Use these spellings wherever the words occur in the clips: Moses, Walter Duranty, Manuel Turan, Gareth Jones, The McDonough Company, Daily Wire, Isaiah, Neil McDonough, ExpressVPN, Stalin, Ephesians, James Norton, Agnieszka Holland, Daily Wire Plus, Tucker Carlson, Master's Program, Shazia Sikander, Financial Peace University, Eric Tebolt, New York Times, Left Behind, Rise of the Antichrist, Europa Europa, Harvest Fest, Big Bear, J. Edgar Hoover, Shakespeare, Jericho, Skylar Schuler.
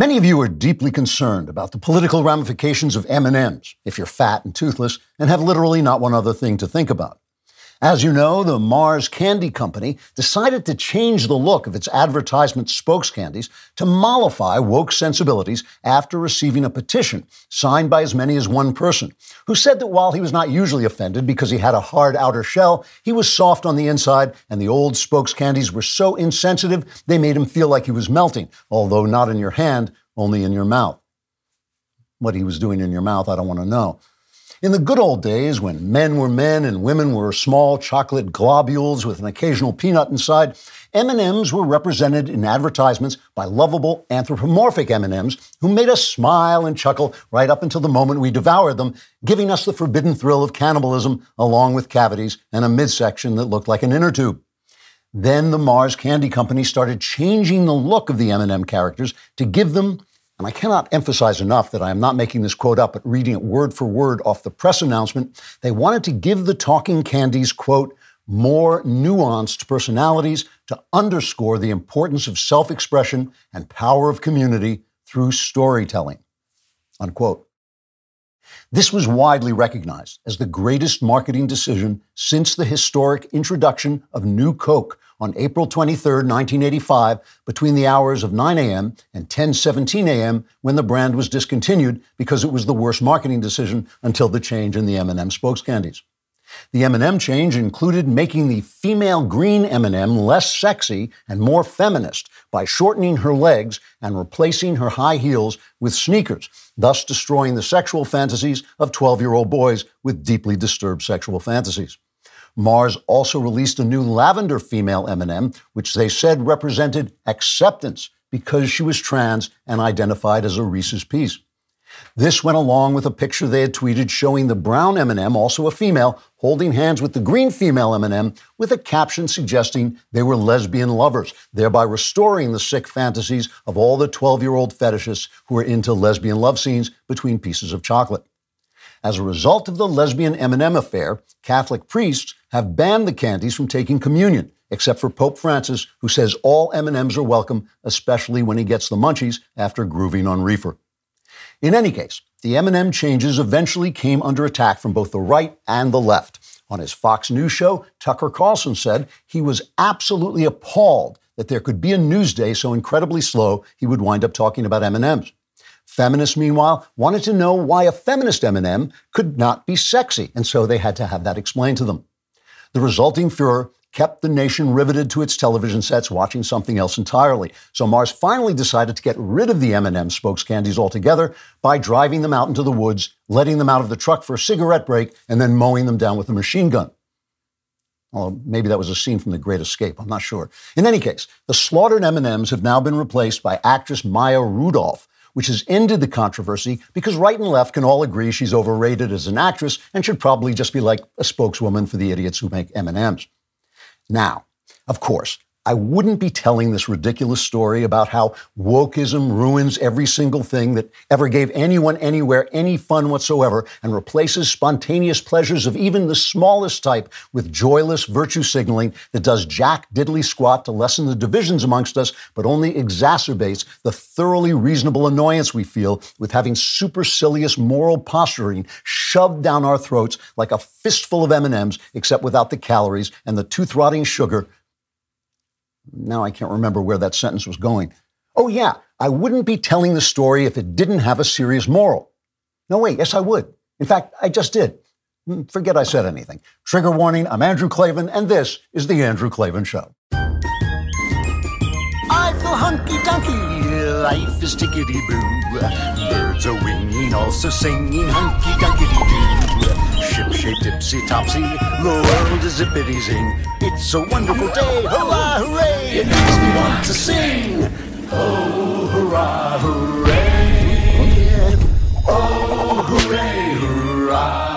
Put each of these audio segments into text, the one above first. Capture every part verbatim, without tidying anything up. Many of you are deeply concerned about the political ramifications of M and M's if you're fat and toothless and have literally not one other thing to think about. As you know, the Mars Candy Company decided to change the look of its advertisement spokescandies to mollify woke sensibilities after receiving a petition signed by as many as one person, who said that while he was not usually offended because he had a hard outer shell, he was soft on the inside, and the old spokescandies were so insensitive they made him feel like he was melting, although not in your hand, only in your mouth. What he was doing in your mouth, I don't want to know. In the good old days when men were men and women were small chocolate globules with an occasional peanut inside, M and M's were represented in advertisements by lovable anthropomorphic M and M's who made us smile and chuckle right up until the moment we devoured them, giving us the forbidden thrill of cannibalism along with cavities and a midsection that looked like an inner tube. Then the Mars Candy Company started changing the look of the M and M characters to give them, and I cannot emphasize enough that I am not making this quote up, but reading it word for word off the press announcement, they wanted to give the talking candies, quote, more nuanced personalities to underscore the importance of self-expression and power of community through storytelling, unquote. This was widely recognized as the greatest marketing decision since the historic introduction of New Coke on April twenty-third, nineteen eighty-five, between the hours of nine a.m. and ten seventeen a.m. when the brand was discontinued because it was the worst marketing decision until the change in the M and M spokescandies. The M and M change included making the female green M and M less sexy and more feminist by shortening her legs and replacing her high heels with sneakers, thus destroying the sexual fantasies of twelve-year-old boys with deeply disturbed sexual fantasies. Mars also released a new lavender female M and M, which they said represented acceptance because she was trans and identified as a Reese's Piece. This went along with a picture they had tweeted showing the brown M and M, also a female, holding hands with the green female M and M, with a caption suggesting they were lesbian lovers, thereby restoring the sick fantasies of all the twelve-year-old fetishists who were into lesbian love scenes between pieces of chocolate. As a result of the lesbian M and M affair, Catholic priests have banned the candies from taking communion, except for Pope Francis, who says all M and M's are welcome, especially when he gets the munchies after grooving on reefer. In any case, the M and M changes eventually came under attack from both the right and the left. On his Fox News show, Tucker Carlson said he was absolutely appalled that there could be a news day so incredibly slow he would wind up talking about M and M's. Feminists, meanwhile, wanted to know why a feminist M and M could not be sexy, and so they had to have that explained to them. The resulting furor kept the nation riveted to its television sets watching something else entirely. So Mars finally decided to get rid of the M and M spokescandies altogether by driving them out into the woods, letting them out of the truck for a cigarette break, and then mowing them down with a machine gun. Well, maybe that was a scene from The Great Escape. I'm not sure. In any case, the slaughtered M and M's have now been replaced by actress Maya Rudolph, which has ended the controversy because right and left can all agree she's overrated as an actress and should probably just be like a spokeswoman for the idiots who make M and M's. Now, of course, I wouldn't be telling this ridiculous story about how wokeism ruins every single thing that ever gave anyone anywhere any fun whatsoever and replaces spontaneous pleasures of even the smallest type with joyless virtue signaling that does jack diddly squat to lessen the divisions amongst us, but only exacerbates the thoroughly reasonable annoyance we feel with having supercilious moral posturing shoved down our throats like a fistful of M and M's, except without the calories and the tooth-rotting sugar. Now I can't remember where that sentence was going. Oh, yeah, I wouldn't be telling the story if it didn't have a serious moral. No, wait, yes, I would. In fact, I just did. Forget I said anything. Trigger warning, I'm Andrew Klavan, and this is The Andrew Klavan Show. I feel hunky-dunky, life is tickety-boo. Birds are winging, also singing hunky-dunky-doo. Ship-shaped, dipsy-topsy, the world is zippity-zing. It's a wonderful day, hurrah, hooray! It makes me want to sing. Oh, hurrah, hooray! Oh, hooray, hurrah!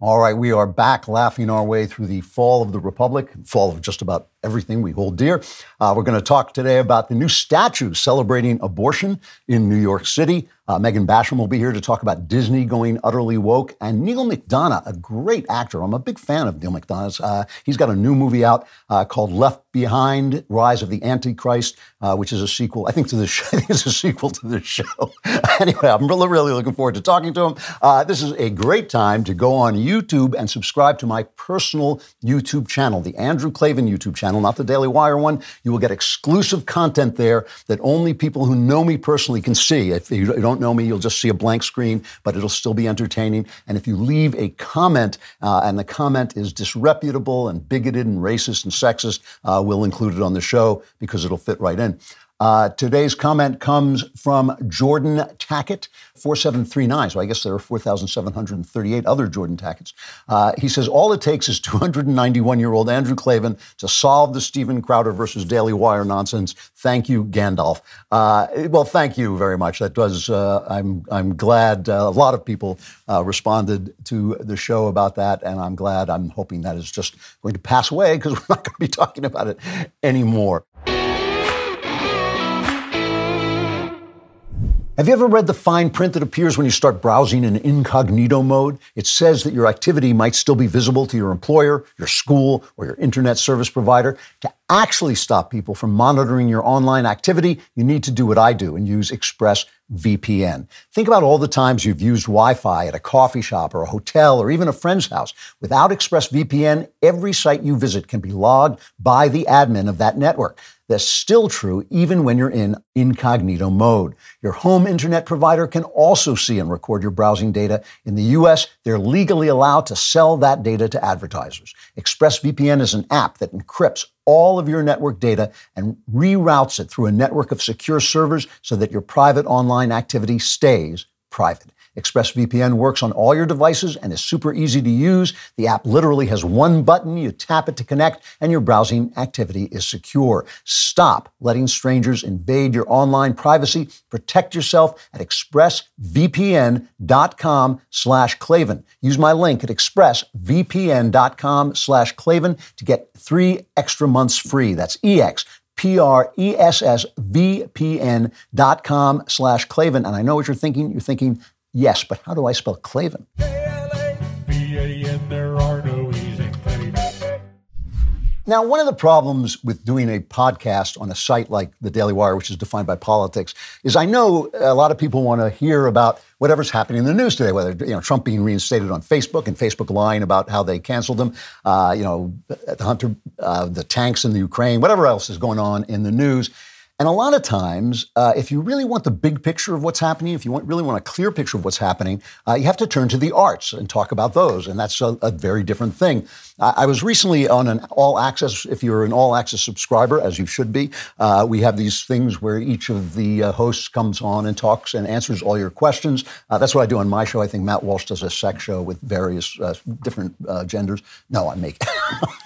All right, we are back laughing our way through the fall of the Republic, fall of just about everything we hold dear. Uh, we're going to talk today about the new statue celebrating abortion in New York City. Uh, Megan Basham will be here to talk about Disney going utterly woke. And Neil McDonough, a great actor. I'm a big fan of Neil McDonough's. Uh, he's got a new movie out uh, called Left Behind, Rise of the Antichrist, uh, which is a sequel, I think, to this show. I think it's a sequel to this show. Anyway, I'm really, really looking forward to talking to him. Uh, this is a great time to go on YouTube and subscribe to my personal YouTube channel, the Andrew Klavan YouTube channel, not the Daily Wire one. You will get exclusive content there that only people who know me personally can see. If you don't know me, you'll just see a blank screen, but it'll still be entertaining. And if you leave a comment, uh, and the comment is disreputable and bigoted and racist and sexist, uh, we'll include it on the show because it'll fit right in. Uh, today's comment comes from Jordan Tackett, four seven three nine. So I guess there are four thousand seven hundred thirty-eight other Jordan Tacketts. Uh, he says, all it takes is two hundred ninety-one-year-old Andrew Klavan to solve the Steven Crowder versus Daily Wire nonsense. Thank you, Gandalf. Uh, well, thank you very much. That does, uh, I'm, I'm glad uh, a lot of people uh, responded to the show about that. And I'm glad, I'm hoping that is just going to pass away because we're not going to be talking about it anymore. Have you ever read the fine print that appears when you start browsing in incognito mode? It says that your activity might still be visible to your employer, your school, or your internet service provider. To actually stop people from monitoring your online activity, you need to do what I do and use ExpressVPN. Think about all the times you've used Wi-Fi at a coffee shop or a hotel or even a friend's house. Without ExpressVPN, every site you visit can be logged by the admin of that network. That's still true even when you're in incognito mode. Your home internet provider can also see and record your browsing data. In the U S, they're legally allowed to sell that data to advertisers. ExpressVPN is an app that encrypts all of your network data and reroutes it through a network of secure servers so that your private online activity stays private. ExpressVPN works on all your devices and is super easy to use. The app literally has one button. You tap it to connect, and your browsing activity is secure. Stop letting strangers invade your online privacy. Protect yourself at expressvpn.com slash Klavan. Use my link at expressvpn.com slash Klavan to get three extra months free. That's E X. P R E S S V P N dot com slash Klavan. And I know what you're thinking. You're thinking, yes, but how do I spell Klavan? K L A V A N, there are no E's in Klavan. Now, one of the problems with doing a podcast on a site like the Daily Wire, which is defined by politics, is I know a lot of people want to hear about whatever's happening in the news today, whether, you know, Trump being reinstated on Facebook and Facebook lying about how they canceled him, uh, you know, the Hunter, uh, the tanks in the Ukraine, whatever else is going on in the news. And a lot of times, uh, if you really want the big picture of what's happening, if you want, really want a clear picture of what's happening, uh, you have to turn to the arts and talk about those. And that's a, a very different thing. I, I was recently on an all-access, if you're an all-access subscriber, as you should be, uh, we have these things where each of the uh, hosts comes on and talks and answers all your questions. Uh, that's what I do on my show. I think Matt Walsh does a sex show with various uh, different uh, genders. No, I'm making,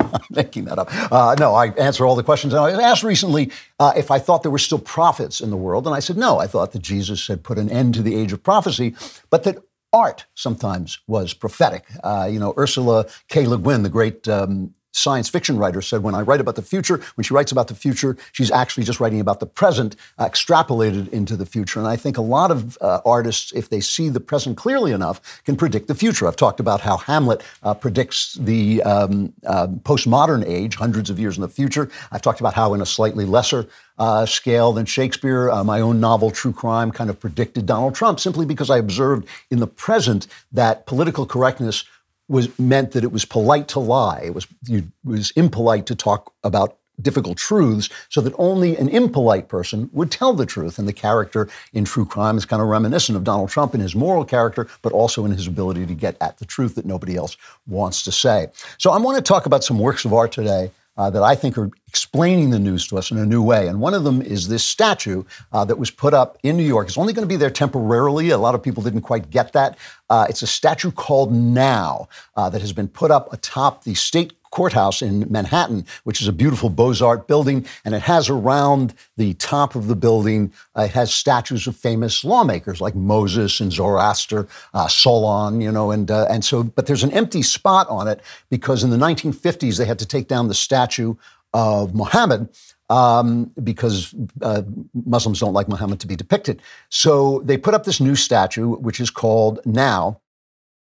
I'm making that up. Uh, no, I answer all the questions. And I was asked recently uh, if I thought there were still prophets in the world. And I said, no, I thought that Jesus had put an end to the age of prophecy, but that art sometimes was prophetic. Uh, you know, Ursula K. Le Guin, the great um, science fiction writer, said, when I write about the future, when she writes about the future, she's actually just writing about the present uh, extrapolated into the future. And I think a lot of uh, artists, if they see the present clearly enough, can predict the future. I've talked about how Hamlet uh, predicts the um, uh, postmodern age, hundreds of years in the future. I've talked about how in a slightly lesser Uh, scale than Shakespeare. Uh, my own novel, True Crime, kind of predicted Donald Trump simply because I observed in the present that political correctness was meant that it was polite to lie. It was, you, it was impolite to talk about difficult truths so that only an impolite person would tell the truth. And the character in True Crime is kind of reminiscent of Donald Trump in his moral character, but also in his ability to get at the truth that nobody else wants to say. So I want to talk about some works of art today Uh, that I think are explaining the news to us in a new way. And one of them is this statue uh, that was put up in New York. It's only going to be there temporarily. A lot of people didn't quite get that. Uh, it's a statue called Now uh, that has been put up atop the state courthouse in Manhattan, which is a beautiful Beaux-Arts building. And it has around the top of the building, uh, it has statues of famous lawmakers like Moses and Zoroaster, uh, Solon, you know, and, uh, and so, but there's an empty spot on it because in the nineteen fifties, they had to take down the statue of Muhammad, um, because uh, Muslims don't like Muhammad to be depicted. So they put up this new statue, which is called Now.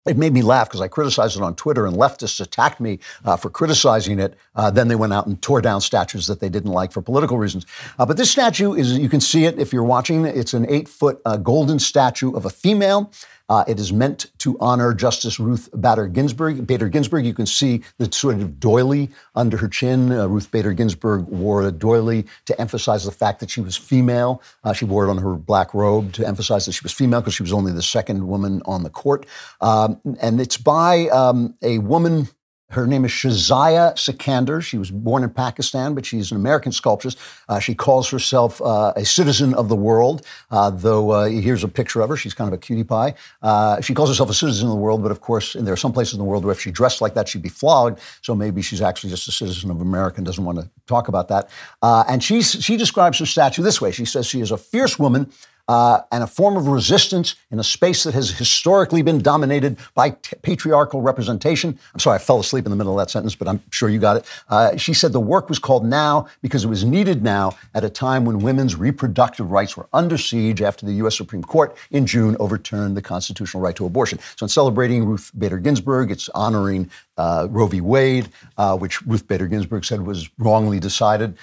It made me laugh because I criticized it on Twitter and leftists attacked me uh, for criticizing it. Uh, then they went out and tore down statues that they didn't like for political reasons. Uh, but this statue is, you can see it if you're watching, it's an eight-foot uh, golden statue of a female. Uh, it is meant to honor Justice Ruth Bader Ginsburg. Bader Ginsburg, you can see the sort of doily under her chin. Uh, Ruth Bader Ginsburg wore a doily to emphasize the fact that she was female. Uh, she wore it on her black robe to emphasize that she was female because she was only the second woman on the court. Um, and it's by um, a woman. Her name is Shazia Sikander. She was born in Pakistan, but she's an American sculptress. Uh, she calls herself uh, a citizen of the world, uh, though uh, here's a picture of her. She's kind of a cutie pie. Uh, she calls herself a citizen of the world, but of course, there are some places in the world where if she dressed like that, she'd be flogged. So maybe she's actually just a citizen of America and doesn't want to talk about that. Uh, and she, she describes her statue this way. She says she is a fierce woman Uh, and a form of resistance in a space that has historically been dominated by t- patriarchal representation. I'm sorry, I fell asleep in the middle of that sentence, but I'm sure you got it. Uh, she said the work was called Now because it was needed now at a time when women's reproductive rights were under siege after the U S Supreme Court in June overturned the constitutional right to abortion. So in celebrating Ruth Bader Ginsburg, it's honoring uh, Roe v. Wade, uh, which Ruth Bader Ginsburg said was wrongly decided.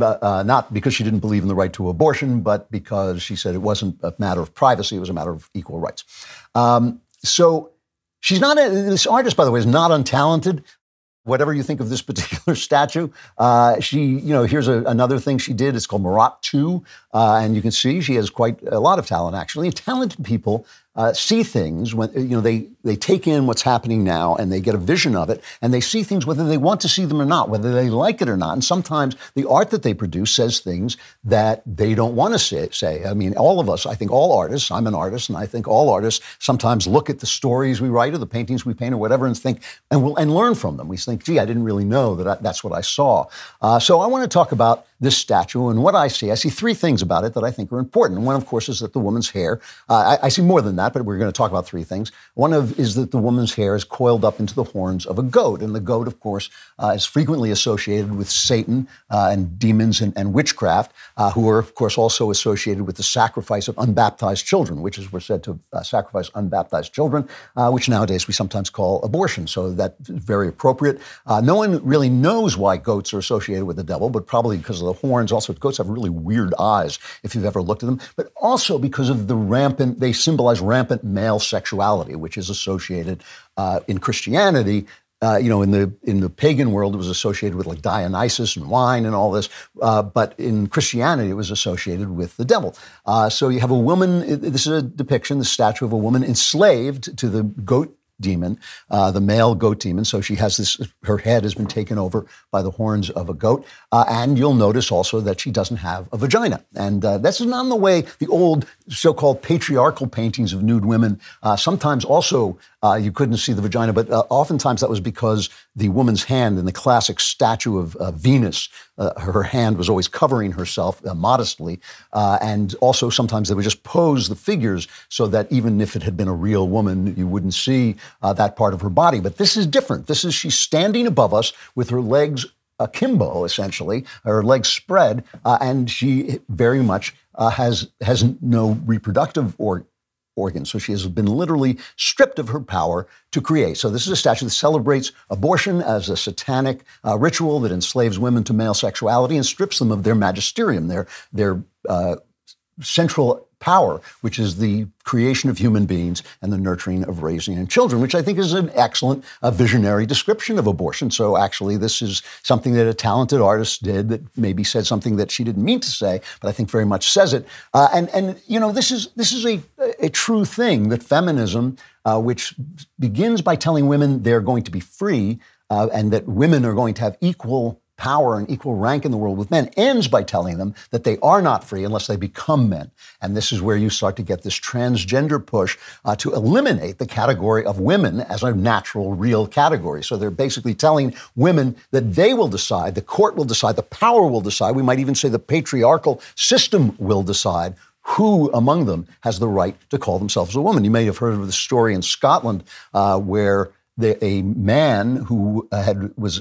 Uh, not because she didn't believe in the right to abortion, but because she said it wasn't a matter of privacy, it was a matter of equal rights. Um, so she's not, a, this artist, by the way, is not untalented. Whatever you think of this particular statue, uh, she, you know, here's a, another thing she did. It's called Marat two. Uh, and you can see she has quite a lot of talent, actually. And talented people uh, see things when, you know, they, they take in what's happening now and they get a vision of it and they see things whether they want to see them or not, whether they like it or not. And sometimes the art that they produce says things that they don't want to say. say. I mean, all of us, I think all artists, I'm an artist and I think all artists sometimes look at the stories we write or the paintings we paint or whatever and think, and we'll, and learn from them. We think, gee, I didn't really know that I, that's what I saw. Uh, so I want to talk about this statue and what I see. I see three things about it that I think are important. And one, of course, is that the woman's hair, uh, I, I see more than that, but we're going to talk about three things. One of is that the woman's hair is coiled up into the horns of a goat. And the goat, of course, uh, is frequently associated with Satan uh, and demons and, and witchcraft, uh, who are, of course, also associated with the sacrifice of unbaptized children, which is, we're said to uh, sacrifice unbaptized children, uh, which nowadays we sometimes call abortion. So that's very appropriate. Uh, no one really knows why goats are associated with the devil, but probably because of the horns. Also, goats have really weird eyes, if you've ever looked at them, but also because of the rampant, they symbolize rampant male sexuality, which is associated uh, in Christianity. Uh, you know, in the in the pagan world, it was associated with like Dionysus and wine and all this. Uh, but in Christianity, it was associated with the devil. Uh, so you have a woman. This is a depiction, the statue of a woman enslaved to the goat demon, uh, the male goat demon. So she has this, her head has been taken over by the horns of a goat. Uh, and you'll notice also that she doesn't have a vagina. And uh, that's not in the way the old so-called patriarchal paintings of nude women, uh, sometimes also uh, you couldn't see the vagina, but uh, oftentimes that was because the woman's hand in the classic statue of uh, Venus, uh, her hand was always covering herself uh, modestly. Uh, and also sometimes they would just pose the figures so that even if it had been a real woman, you wouldn't see Uh, that part of her body. But this is different. This is she's standing above us with her legs akimbo, essentially, her legs spread, uh, and she very much uh, has has no reproductive organ. Organ. So she has been literally stripped of her power to create. So this is a statue that celebrates abortion as a satanic uh, ritual that enslaves women to male sexuality and strips them of their magisterium, their, their uh, central power, which is the creation of human beings and the nurturing of raising and children, which I think is an excellent uh, visionary description of abortion. So actually, this is something that a talented artist did that maybe said something that she didn't mean to say, but I think very much says it. Uh, and, and, you know, this is this is a, a true thing that feminism, uh, which begins by telling women they're going to be free uh, and that women are going to have equal power and equal rank in the world with men, ends by telling them that they are not free unless they become men. And this is where you start to get this transgender push uh, to eliminate the category of women as a natural, real category. So they're basically telling women that they will decide, the court will decide, the power will decide, we might even say the patriarchal system will decide who among them has the right to call themselves a woman. You may have heard of the story in Scotland uh, where the, a man who had was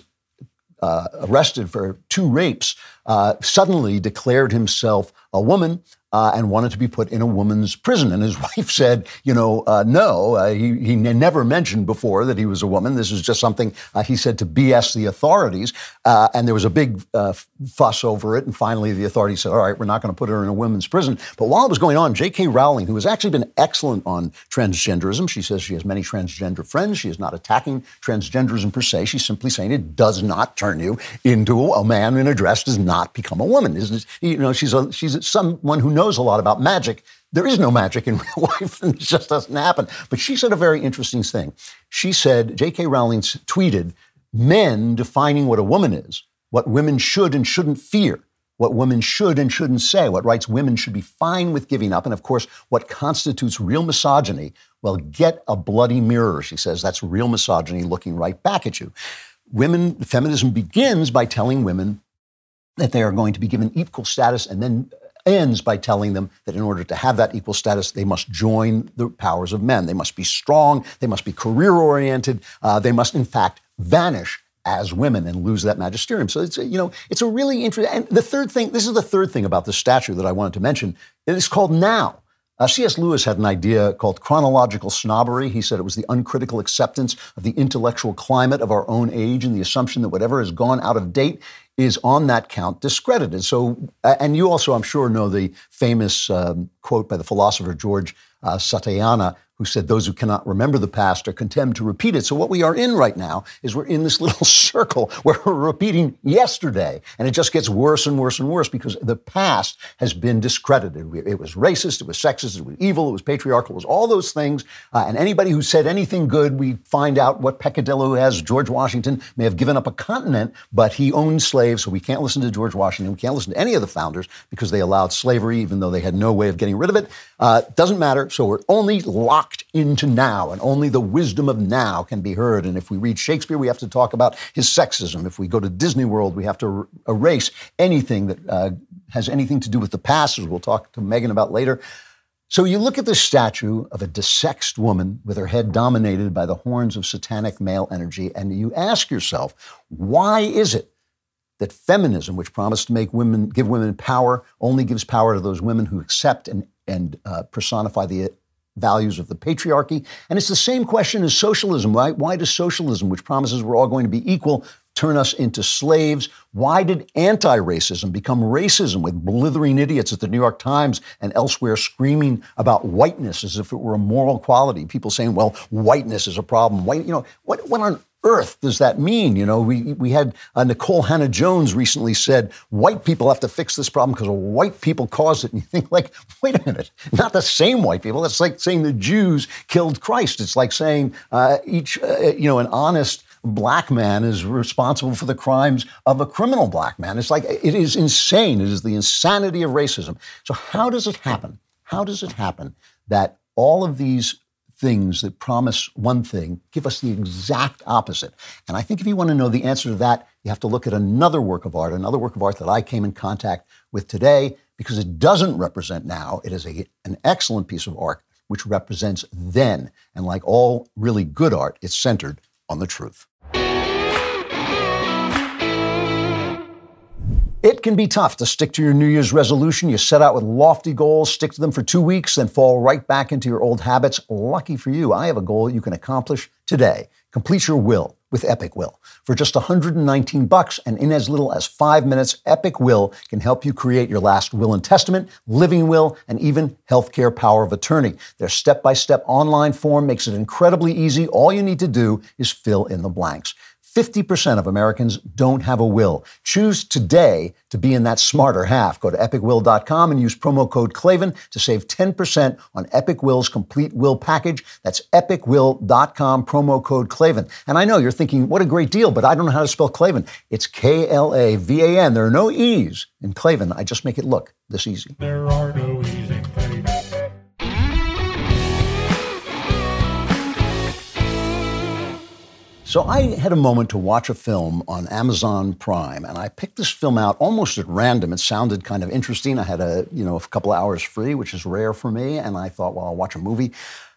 uh, arrested for two rapes, uh, suddenly declared himself a woman uh, and wanted to be put in a woman's prison. And his wife said, you know, uh, no, uh, he, he never mentioned before that he was a woman. This is just something uh, he said to B S the authorities. Uh, and there was a big uh, fuss over it. And finally, the authorities said, all right, we're not going to put her in a women's prison. But while it was going on, J K. Rowling, who has actually been excellent on transgenderism, she says she has many transgender friends. She is not attacking transgenderism per se. She's simply saying it does not turn you into a man in a dress, does not become a woman. Isn't You know, she's a, she's someone who knows a lot about magic. There is no magic in real life, and it just doesn't happen. But she said a very interesting thing. She said, J K. Rowling tweeted, men defining what a woman is, what women should and shouldn't fear, what women should and shouldn't say, what rights women should be fine with giving up, and of course, what constitutes real misogyny. Well, get a bloody mirror, she says. That's real misogyny looking right back at you. Women, feminism begins by telling women that they are going to be given equal status, and then ends by telling them that in order to have that equal status, they must join the powers of men. They must be strong. They must be career-oriented. Uh, they must, in fact, vanish as women and lose that magisterium. So it's a, you know it's a really interesting. And the third thing, this is the third thing about the statue that I wanted to mention. It is called Now. Uh, C S. Lewis had an idea called chronological snobbery. He said it was the uncritical acceptance of the intellectual climate of our own age and the assumption that whatever has gone out of date is on that count discredited. So, and you also, I'm sure, know the famous um, quote by the philosopher George uh, Satyana, who said, those who cannot remember the past are condemned to repeat it. So what we are in right now is we're in this little circle where we're repeating yesterday, and it just gets worse and worse and worse because the past has been discredited. It was racist, it was sexist, it was evil, it was patriarchal, it was all those things. Uh, and anybody who said anything good, we find out what peccadillo has. George Washington may have given up a continent, but he owned slaves, so we can't listen to George Washington. We can't listen to any of the founders because they allowed slavery, even though they had no way of getting rid of it. Uh, doesn't matter, so we're only locked into now, and only the wisdom of now can be heard. And if we read Shakespeare, we have to talk about his sexism. If we go to Disney World, we have to r- erase anything that uh, has anything to do with the past, as we'll talk to Megan about later. So you look at this statue of a dissexed woman with her head dominated by the horns of satanic male energy, and you ask yourself, why is it that feminism, which promised to make women, give women power, only gives power to those women who accept and, and uh, personify the values of the patriarchy? And it's the same question as socialism, right? Why does socialism, which promises we're all going to be equal, turn us into slaves? Why did anti-racism become racism with blithering idiots at the New York Times and elsewhere screaming about whiteness as if it were a moral quality? People saying, well, whiteness is a problem. White, you know, what, what on earth does that mean? You know, we we had uh, Nicole Hannah-Jones recently said, white people have to fix this problem because white people caused it. And you think, like, wait a minute, not the same white people. That's like saying the Jews killed Christ. It's like saying uh, each, uh, you know, an honest black man is responsible for the crimes of a criminal black man. It's like, it is insane. It is the insanity of racism. So how does it happen? How does it happen that all of these things that promise one thing give us the exact opposite? And I think if you want to know the answer to that, you have to look at another work of art, another work of art that I came in contact with today, because it doesn't represent now. It is a, an excellent piece of art which represents then. And like all really good art, it's centered on the truth. It can be tough to stick to your New Year's resolution. You set out with lofty goals, stick to them for two weeks, then fall right back into your old habits. Lucky for you, I have a goal you can accomplish today. Complete your will with Epic Will. For just one hundred nineteen bucks and in as little as five minutes, Epic Will can help you create your last will and testament, living will, and even healthcare power of attorney. Their step-by-step online form makes it incredibly easy. All you need to do is fill in the blanks. fifty percent of Americans don't have a will. Choose today to be in that smarter half. Go to epic will dot com and use promo code Klavan to save ten percent on Epic Will's complete will package. That's epic will dot com, promo code Klavan. And I know you're thinking, what a great deal, but I don't know how to spell Klavan. It's K L A V A N. There are no E's in Klavan. I just make it look this easy. There are no E's in Klavan. So I had a moment to watch a film on Amazon Prime, and I picked this film out almost at random. It sounded kind of interesting. I had a, you know, a couple of hours free, which is rare for me, and I thought, well, I'll watch a movie.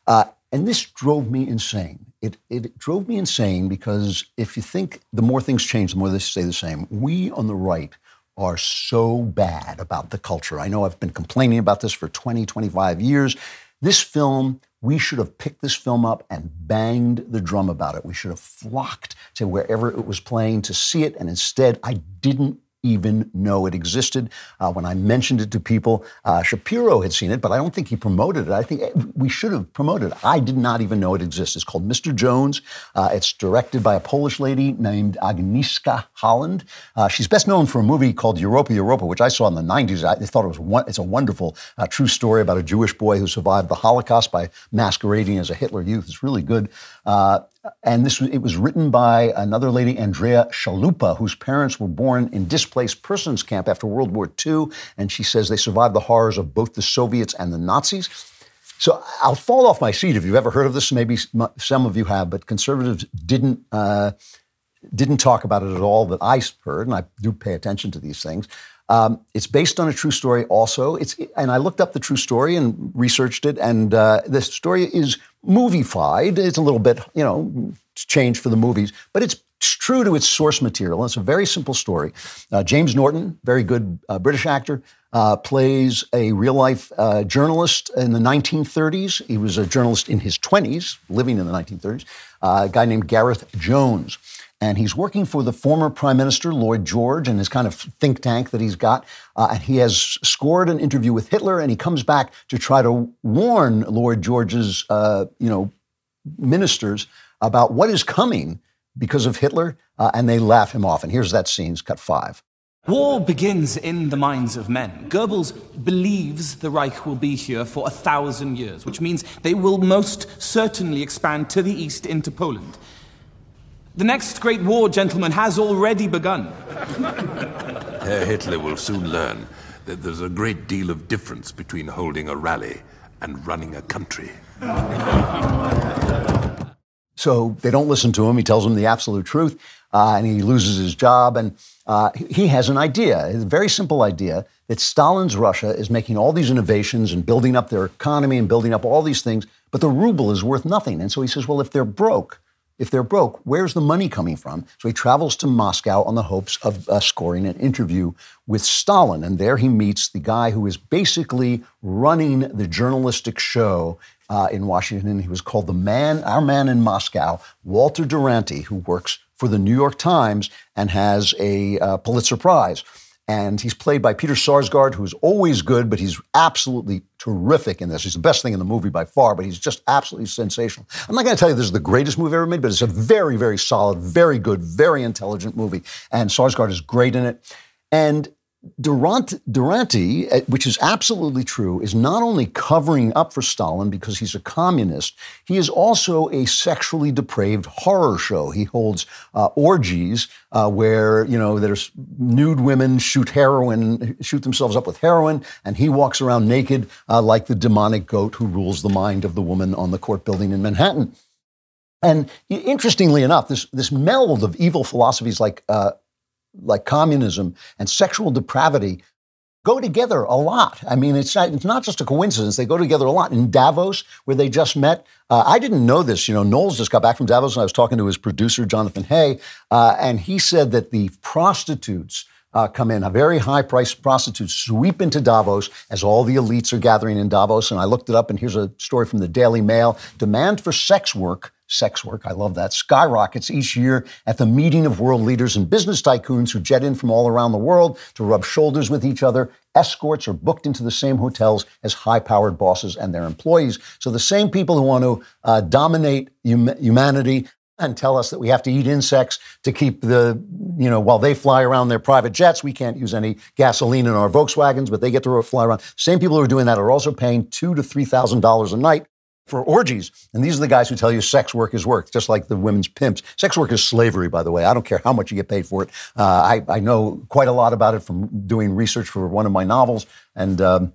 Uh, and this drove me insane. It, it drove me insane because if you think the more things change, the more they stay the same. We on the right are so bad about the culture. I know I've been complaining about this for twenty, twenty-five years. This film, we should have picked this film up and banged the drum about it. We should have flocked to wherever it was playing to see it. And instead, I didn't even know it existed. Uh, when I mentioned it to people, uh, Shapiro had seen it, but I don't think he promoted it. I think we should have promoted it. I did not even know it existed. It's called Mister Jones. Uh, it's directed by a Polish lady named Agnieszka Holland. Uh, she's best known for a movie called Europa, Europa, which I saw in the nineties. I thought it was one, it's a wonderful uh, true story about a Jewish boy who survived the Holocaust by masquerading as a Hitler youth. It's really good. Uh, And this was, it was written by another lady, Andrea Chalupa, whose parents were born in displaced persons camp after World War Two. And she says they survived the horrors of both the Soviets and the Nazis. So I'll fall off my seat if you've ever heard of this. Maybe some of you have, but conservatives didn't uh, didn't talk about it at all that I heard. And I do pay attention to these things. Um, it's based on a true story also. It's and I looked up the true story and researched it, and uh, the story is movie-fied. It's a little bit, you know, changed for the movies, but it's true to its source material. It's a very simple story. Uh, James Norton, very good uh, British actor, uh, plays a real-life uh, journalist in the nineteen thirties. He was a journalist in his twenties, living in the nineteen thirties, uh, a guy named Gareth Jones. And he's working for the former Prime Minister, Lloyd George, and his kind of think tank that he's got. Uh, and he has scored an interview with Hitler, and he comes back to try to warn Lloyd George's, uh, you know, ministers about what is coming because of Hitler. Uh, and they laugh him off. And here's that scene, cut five. War begins in the minds of men. Goebbels believes the Reich will be here for a thousand years, which means they will most certainly expand to the east into Poland. The next great war, gentlemen, has already begun. Herr Hitler will soon learn that there's a great deal of difference between holding a rally and running a country. So they don't listen to him. He tells them the absolute truth, uh, and he loses his job. And uh, he has an idea, a very simple idea, that Stalin's Russia is making all these innovations and building up their economy and building up all these things, but the ruble is worth nothing. And so he says, well, if they're broke, If they're broke, where's the money coming from? So he travels to Moscow on the hopes of uh, scoring an interview with Stalin. And there he meets the guy who is basically running the journalistic show uh, in Washington. He was called the man, our man in Moscow, Walter Duranty, who works for the New York Times and has a uh, Pulitzer Prize. And he's played by Peter Sarsgaard, who's always good, but he's absolutely terrific in this. He's the best thing in the movie by far, but he's just absolutely sensational. I'm not going to tell you this is the greatest movie ever made, but it's a very, very solid, very good, very intelligent movie. And Sarsgaard is great in it. And Durant, Duranty, which is absolutely true, is not only covering up for Stalin because he's a communist, he is also a sexually depraved horror show. He holds uh, orgies uh, where, you know, there's nude women shoot heroin, shoot themselves up with heroin, and he walks around naked uh, like the demonic goat who rules the mind of the woman on the court building in Manhattan. And interestingly enough, this, this meld of evil philosophies like uh, like communism and sexual depravity go together a lot. I mean, it's not, it's not just a coincidence. They go together a lot. In Davos, where they just met, uh, I didn't know this. You know, Knowles just got back from Davos, and I was talking to his producer, Jonathan Hay, uh, and he said that the prostitutes uh, come in, a very high-priced prostitutes sweep into Davos as all the elites are gathering in Davos. And I looked it up, and here's a story from the Daily Mail. Demand for sex work Sex work, I love that, skyrockets each year at the meeting of world leaders and business tycoons who jet in from all around the world to rub shoulders with each other. Escorts are booked into the same hotels as high-powered bosses and their employees. So the same people who want to uh, dominate hum- humanity and tell us that we have to eat insects to keep the, you know, while they fly around their private jets, we can't use any gasoline in our Volkswagens, but they get to fly around. Same people who are doing that are also paying two thousand to three thousand dollars a night for orgies. And these are the guys who tell you sex work is work, just like the women's pimps. Sex work is slavery, by the way. I don't care how much you get paid for it. Uh, I, I know quite a lot about it from doing research for one of my novels, and um,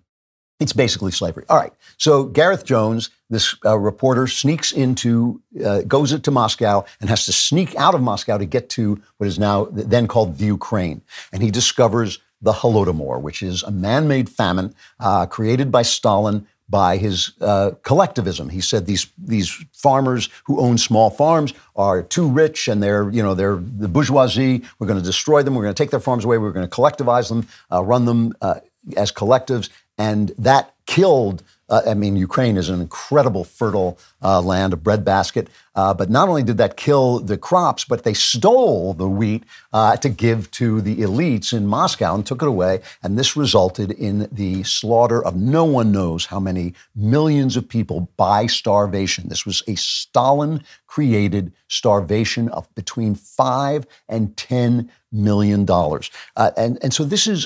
it's basically slavery. All right. So Gareth Jones, this uh, reporter, sneaks into, uh, goes to Moscow and has to sneak out of Moscow to get to what is now then called the Ukraine. And he discovers the Holodomor, which is a man-made famine uh, created by Stalin, by his uh, collectivism. He said these these farmers who own small farms are too rich, and they're you know they're the bourgeoisie. We're going to destroy them. We're going to take their farms away. We're going to collectivize them, uh, run them uh, as collectives, and that killed. Uh, I mean, Ukraine is an incredible fertile uh, land, a breadbasket. Uh, but not only did that kill the crops, but they stole the wheat uh, to give to the elites in Moscow and took it away. And this resulted in the slaughter of no one knows how many millions of people by starvation. This was a Stalin-created starvation of between five and ten million dollars. Uh, and and so this is.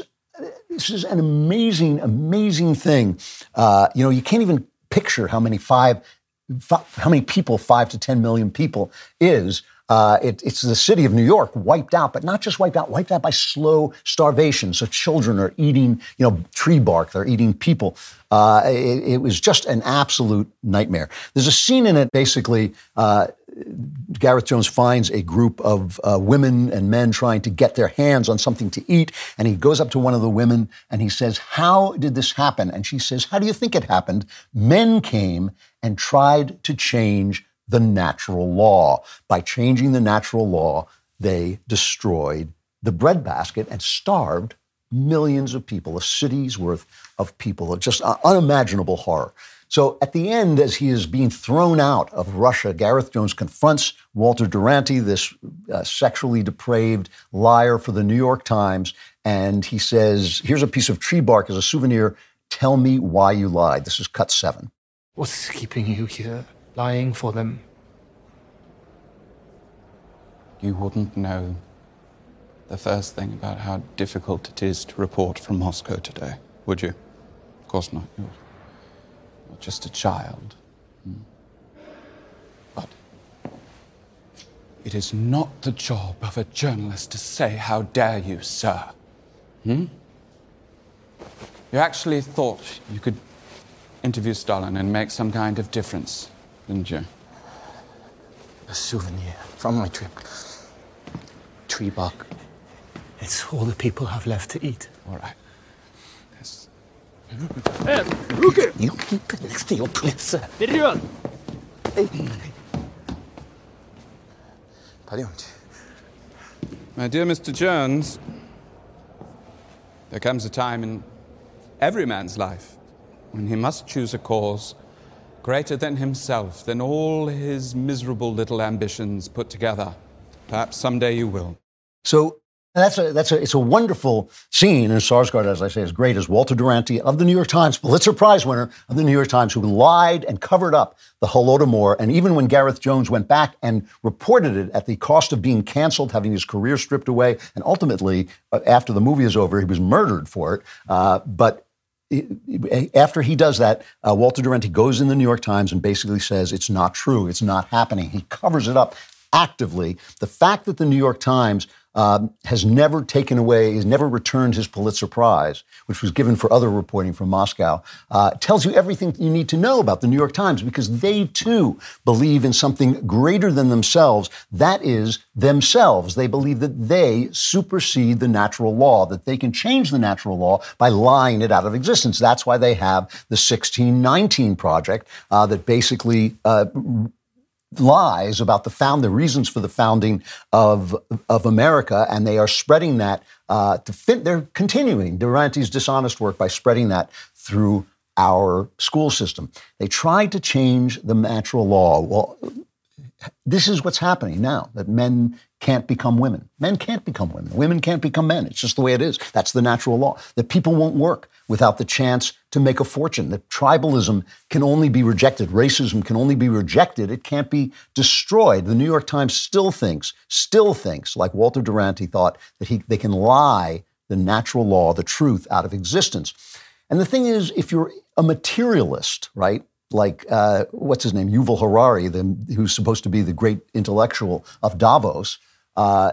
This is an amazing, amazing thing. Uh, you know, you can't even picture how many five, five how many people, five to ten million people is. Uh, it, it's the city of New York wiped out, but not just wiped out, wiped out by slow starvation. So children are eating, you know, tree bark. They're eating people. Uh, it, it was just an absolute nightmare. There's a scene in it, basically, uh, Gareth Jones finds a group of uh, women and men trying to get their hands on something to eat. And he goes up to one of the women and he says, "How did this happen?" And she says, "How do you think it happened? Men came and tried to change the natural law. By changing the natural law, they destroyed the breadbasket and starved millions of people, a city's worth of people. Just unimaginable horror." So at the end, as he is being thrown out of Russia, Gareth Jones confronts Walter Duranty, this uh, sexually depraved liar for the New York Times, and he says, "Here's a piece of tree bark as a souvenir. Tell me why you lied." This is cut seven. "What's keeping you here, lying for them?" "You wouldn't know the first thing about how difficult it is to report from Moscow today, would you? Of course not. You're just a child. But it is not the job of a journalist to say, 'How dare you, sir?' Hmm? You actually thought you could interview Stalin and make some kind of difference, didn't you?" "A souvenir from my trip. Tree bark. It's all the people have left to eat." "All right. Руки! You keep it next to your place, sir. Вперед!" "My dear Mister Jones, there comes a time in every man's life when he must choose a cause greater than himself, than all his miserable little ambitions put together. Perhaps someday you will." So And that's a, that's a, it's a wonderful scene, and Sarsgaard, as I say, is great as Walter Duranty of the New York Times, Pulitzer Prize winner of the New York Times, who lied and covered up the Holodomor. And even when Gareth Jones went back and reported it at the cost of being canceled, having his career stripped away, and ultimately, after the movie is over, he was murdered for it. Uh, but after he does that, uh, Walter Duranty goes in the New York Times and basically says, it's not true, it's not happening. He covers it up actively. The fact that the New York Times Um, has never taken away, has never returned his Pulitzer Prize, which was given for other reporting from Moscow, uh, tells you everything you need to know about the New York Times, because they, too, believe in something greater than themselves. That is themselves. They believe that they supersede the natural law, that they can change the natural law by lying it out of existence. That's why they have the sixteen nineteen Project uh, that basically uh, lies about the found the reasons for the founding of of America, and they are spreading that uh, to fit. They're continuing Duranty's dishonest work by spreading that through our school system. They tried to change the natural law. Well, this is what's happening now: that men can't become women, men can't become women, women can't become men. It's just the way it is. That's the natural law. That people won't work without the chance to make a fortune, that tribalism can only be rejected, racism can only be rejected, it can't be destroyed. The New York Times still thinks, still thinks, like Walter Duranty thought, that he, they can lie the natural law, the truth, out of existence. And the thing is, if you're a materialist, right, like, uh, what's his name, Yuval Harari, the, who's supposed to be the great intellectual of Davos, uh,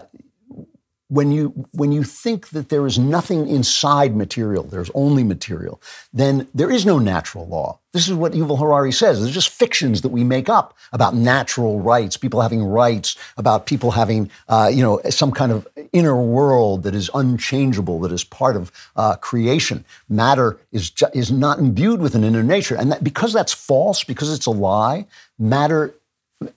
when you when you think that there is nothing inside material, there's only material, then there is no natural law. This is what Yuval Harari says. There's just fictions that we make up about natural rights, people having rights, about people having, uh, you know, some kind of inner world that is unchangeable, that is part of uh, creation. Matter is ju- is not imbued with an inner nature, and that, because that's false, because it's a lie. Matter,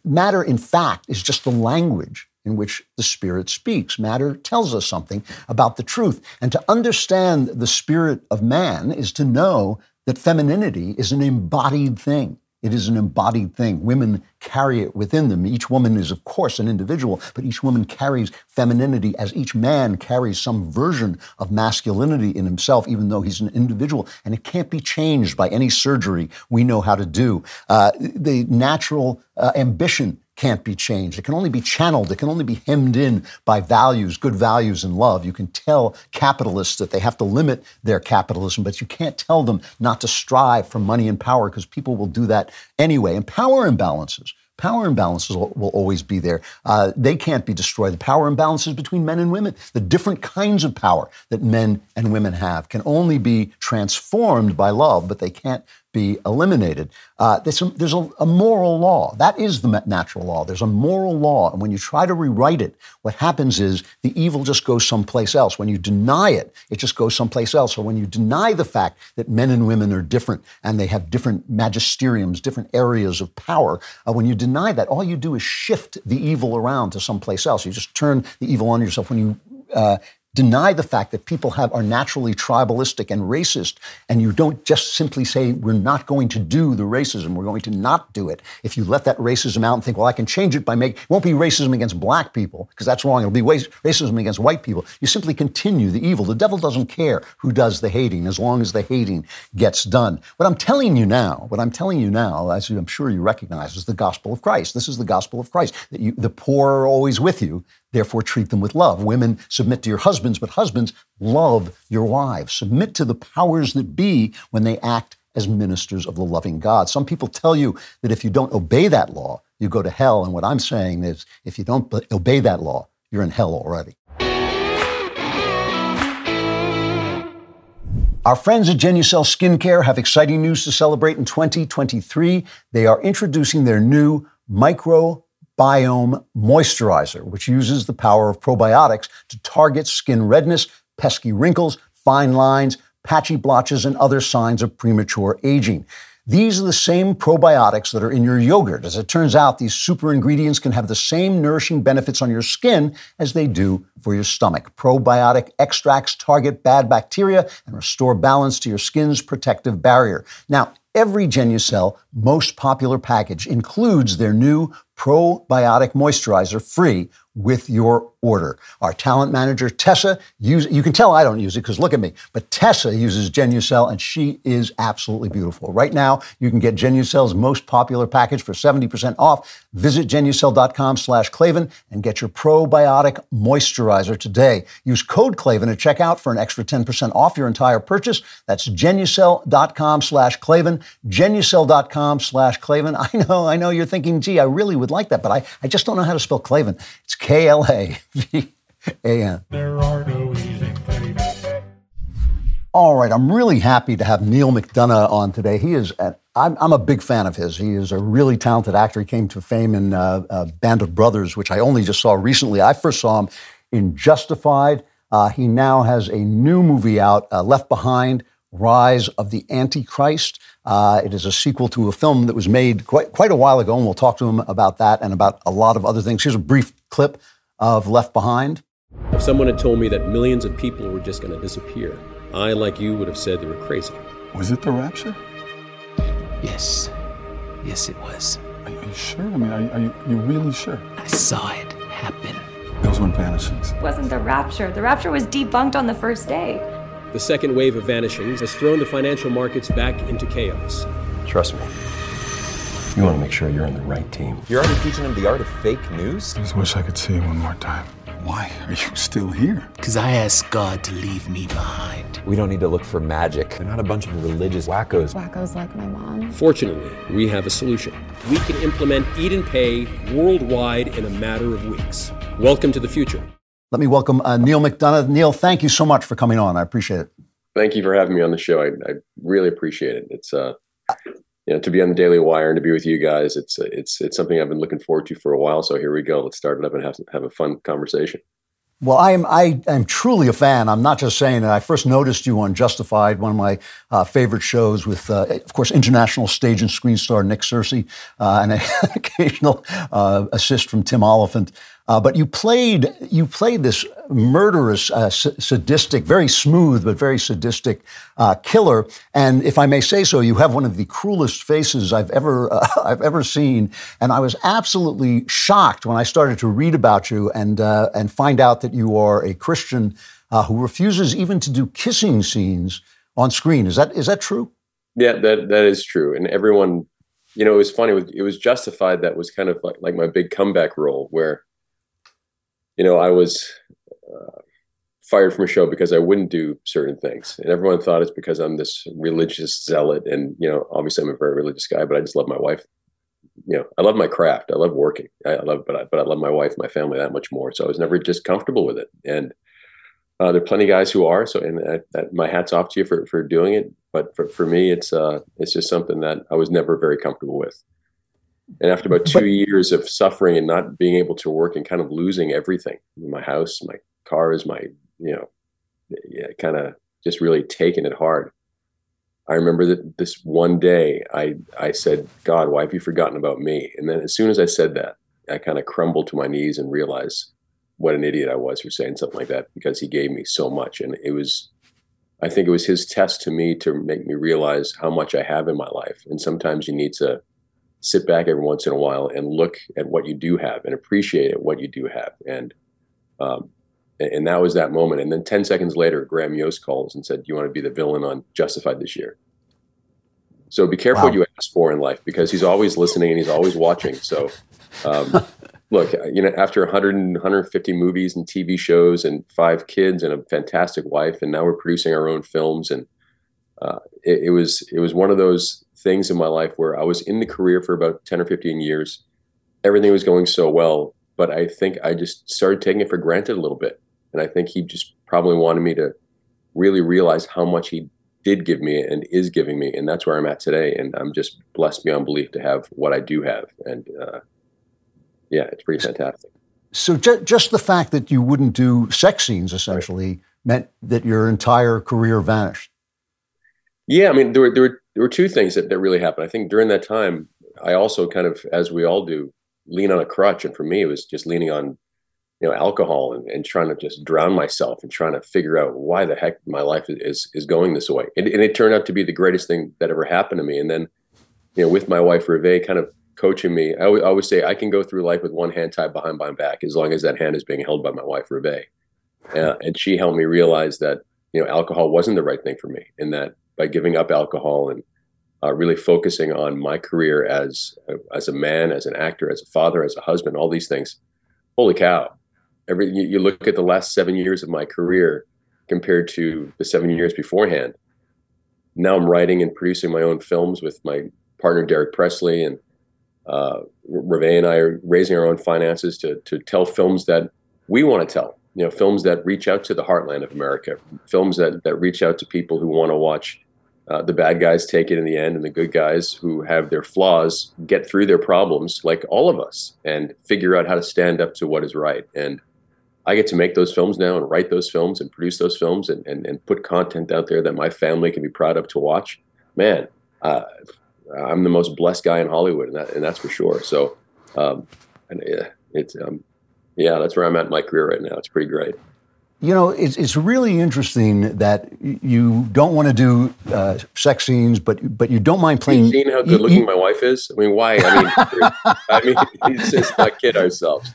matter, in fact, is just the language in which the Spirit speaks. Matter tells us something about the truth. And to understand the spirit of man is to know that femininity is an embodied thing. It is an embodied thing. Women carry it within them. Each woman is, of course, an individual, but each woman carries femininity as each man carries some version of masculinity in himself, even though he's an individual. And it can't be changed by any surgery we know how to do. Uh, the natural uh, ambition can't be changed. It can only be channeled. It can only be hemmed in by values, good values and love. You can tell capitalists that they have to limit their capitalism, but you can't tell them not to strive for money and power because people will do that anyway. And power imbalances. Power imbalances will, will always be there. Uh, they can't be destroyed. The power imbalances between men and women, the different kinds of power that men and women have, can only be transformed by love, but they can't be eliminated. Uh, there's, a, there's a, a moral law. That is the natural law. There's a moral law. And when you try to rewrite it, what happens is the evil just goes someplace else. When you deny it, it just goes someplace else. So when you deny the fact that men and women are different and they have different magisteriums, different areas of power, uh, when you deny deny that, all you do is shift the evil around to someplace else. You just turn the evil on yourself. When you uh, deny the fact that people have are naturally tribalistic and racist, and you don't just simply say, we're not going to do the racism, we're going to not do it. If you let that racism out and think, well, I can change it by making, it won't be racism against black people, because that's wrong, it'll be racism against white people. You simply continue the evil. The devil doesn't care who does the hating, as long as the hating gets done. What I'm telling you now, what I'm telling you now, as I'm sure you recognize, is the gospel of Christ. This is the gospel of Christ, that you, the poor are always with you, therefore treat them with love. Women, submit to your husbands, but husbands, love your wives. Submit to the powers that be when they act as ministers of the loving God. Some people tell you that if you don't obey that law, you go to hell. And what I'm saying is, if you don't obey that law, you're in hell already. Our friends at Genucel Skincare have exciting news to celebrate in twenty twenty-three. They are introducing their new micro Biome Moisturizer, which uses the power of probiotics to target skin redness, pesky wrinkles, fine lines, patchy blotches, and other signs of premature aging. These are the same probiotics that are in your yogurt. As it turns out, these super ingredients can have the same nourishing benefits on your skin as they do for your stomach. Probiotic extracts target bad bacteria and restore balance to your skin's protective barrier. Now, every Genucel most popular package includes their new probiotic moisturizer free with your order. Our talent manager, Tessa, use, you can tell I don't use it because look at me, but Tessa uses Genucel and she is absolutely beautiful. Right now, you can get Genucel's most popular package for seventy percent off. Visit Genucel.com slash Klavan and get your probiotic moisturizer today. Use code Klavan at checkout for an extra ten percent off your entire purchase. That's Genucel.com slash Klavan. Genucel.com slash Klavan. I know, I know you're thinking, gee, I really would like that, but I, I just don't know how to spell Klavan. It's K L A V A N. There are no easy things. All right, I'm really happy to have Neil McDonough on today. He is, an, I'm, I'm a big fan of his. He is a really talented actor. He came to fame in uh, uh, Band of Brothers, which I only just saw recently. I first saw him in Justified. Uh, he now has a new movie out, uh, Left Behind, Rise of the Antichrist. Uh, it is a sequel to a film that was made quite, quite a while ago, and we'll talk to him about that and about a lot of other things. Here's a brief clip of Left Behind. If someone had told me that millions of people were just going to disappear, I, like you, would have said they were crazy. Was it the rapture? Yes. Yes, it was. Are you sure? I mean, are you, are you, you really sure? I saw it happen. Those weren't vanishings. It wasn't the rapture. The rapture was debunked on the first day. The second wave of vanishings has thrown the financial markets back into chaos. Trust me. You want to make sure you're on the right team. You're already teaching them the art of fake news? I just wish I could see you one more time. Why are you still here? Because I asked God to leave me behind. We don't need to look for magic. They're not a bunch of religious wackos. Wackos like my mom. Fortunately, we have a solution. We can implement Eat and Pay worldwide in a matter of weeks. Welcome to the future. Let me welcome uh, Neil McDonough. Neil, thank you so much for coming on. I appreciate it. Thank you for having me on the show. I, I really appreciate it. It's uh, you know, to be on the Daily Wire and to be with you guys, it's it's it's something I've been looking forward to for a while. So here we go. Let's start it up and have have a fun conversation. Well, I am I am truly a fan. I'm not just saying that. I first noticed you on Justified, one of my uh, favorite shows with, uh, of course, international stage and screen star Nick Searcy uh, and an occasional uh, assist from Tim Oliphant. Uh, but you played you played this murderous, uh, s- sadistic, very smooth but very sadistic uh, killer. And if I may say so, you have one of the cruelest faces I've ever uh, I've ever seen. And I was absolutely shocked when I started to read about you and uh, and find out that you are a Christian uh, who refuses even to do kissing scenes on screen. Is that is that true? Yeah, that that is true. And everyone, you know, it was funny. It was Justified. That was kind of like, like my big comeback role where. You know, I was uh, fired from a show because I wouldn't do certain things. And everyone thought it's because I'm this religious zealot. And, you know, obviously I'm a very religious guy, but I just love my wife. You know, I love my craft. I love working. I love, but I, but I love my wife, my family that much more. So I was never just comfortable with it. And uh, there are plenty of guys who are. So, and I, that, my hat's off to you for, for doing it. But for, for me, it's uh, it's just something that I was never very comfortable with. And after about two but, years of suffering and not being able to work and kind of losing everything, my house, my cars, my, you know, yeah, kind of just really taking it hard. I remember that this one day I, I said, God, why have you forgotten about me? And then as soon as I said that, I kind of crumbled to my knees and realized what an idiot I was for saying something like that, because he gave me so much. And it was, I think it was his test to me to make me realize how much I have in my life. And sometimes you need to sit back every once in a while and look at what you do have and appreciate what you do have. And um, and that was that moment. And then ten seconds later, Graham Yost calls and said, do you want to be the villain on Justified this year? So be careful wow. what you ask for in life, because he's always listening and he's always watching. So um, look, you know, after one hundred, one hundred fifty movies and T V shows and five kids and a fantastic wife, and now we're producing our own films. And uh, it, it was it was one of those things in my life where I was in the career for about ten or fifteen years. Everything was going so well, but I think I just started taking it for granted a little bit. And I think he just probably wanted me to really realize how much he did give me and is giving me. And that's where I'm at today. And I'm just blessed beyond belief to have what I do have. And uh, yeah, it's pretty fantastic. So ju- just the fact that you wouldn't do sex scenes essentially right. meant that your entire career vanished. Yeah, I mean, there were, there were There were two things that, that really happened. I think during that time, I also kind of, as we all do, lean on a crutch. And for me, it was just leaning on, you know, alcohol and, and trying to just drown myself and trying to figure out why the heck my life is is going this way. And, and it turned out to be the greatest thing that ever happened to me. And then, you know, with my wife, Revae, kind of coaching me, I, w- I always say I can go through life with one hand tied behind my back as long as that hand is being held by my wife, Revae. Uh, and she helped me realize that, you know, alcohol wasn't the right thing for me, and that by giving up alcohol and uh, really focusing on my career as as a man, as an actor, as a father, as a husband, all these things. Holy cow! Every you, you look at the last seven years of my career compared to the seven years beforehand. Now I'm writing and producing my own films with my partner Derek Presley, and uh, Revae and I are raising our own finances to to tell films that we want to tell. You know, films that reach out to the heartland of America, films that, that reach out to people who want to watch uh, the bad guys take it in the end and the good guys who have their flaws get through their problems like all of us and figure out how to stand up to what is right. And I get to make those films now and write those films and produce those films and, and, and put content out there that my family can be proud of to watch. Man, uh, I'm the most blessed guy in Hollywood, and, that, and that's for sure. So um, and, uh, it's... Um, Yeah, that's where I'm at in my career right now. It's pretty great. You know, it's it's really interesting that you don't want to do uh, sex scenes, but but you don't mind playing. Have you seen how good looking you, my wife is? I mean, why? I mean, I mean, it's just not kid ourselves.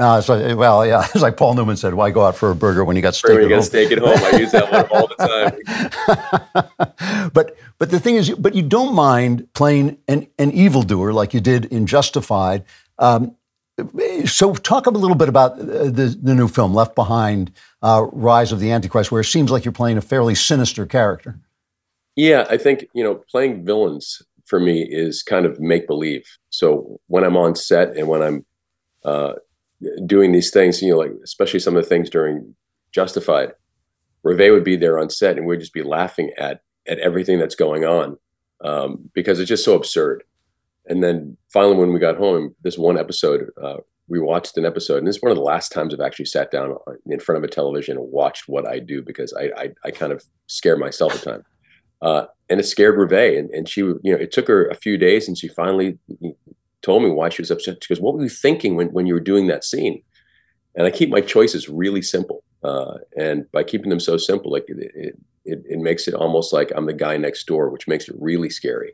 No, it's like, well, yeah, it's like Paul Newman said, why go out for a burger when you got steak, when you got steak at home? I use that one all the time. But but the thing is, but you don't mind playing an, an evildoer like you did in Justified. Um, So talk a little bit about the, the new film, Left Behind, uh, Rise of the Antichrist, where it seems like you're playing a fairly sinister character. Yeah, I think, you know, playing villains for me is kind of make-believe. So when I'm on set and when I'm uh, doing these things, you know, like especially some of the things during Justified, where they would be there on set and we'd just be laughing at at everything that's going on, um, because it's just so absurd. And then finally, when we got home, this one episode, uh, we watched an episode, and this is one of the last times I've actually sat down in front of a television and watched what I do, because I I, I kind of scare myself at times. Uh, and it scared Revae, and, and she, you know, it took her a few days, and she finally told me why she was upset. She goes, "What were you thinking when, when you were doing that scene?" And I keep my choices really simple. Uh, and by keeping them so simple, like it, it, it, it makes it almost like I'm the guy next door, which makes it really scary.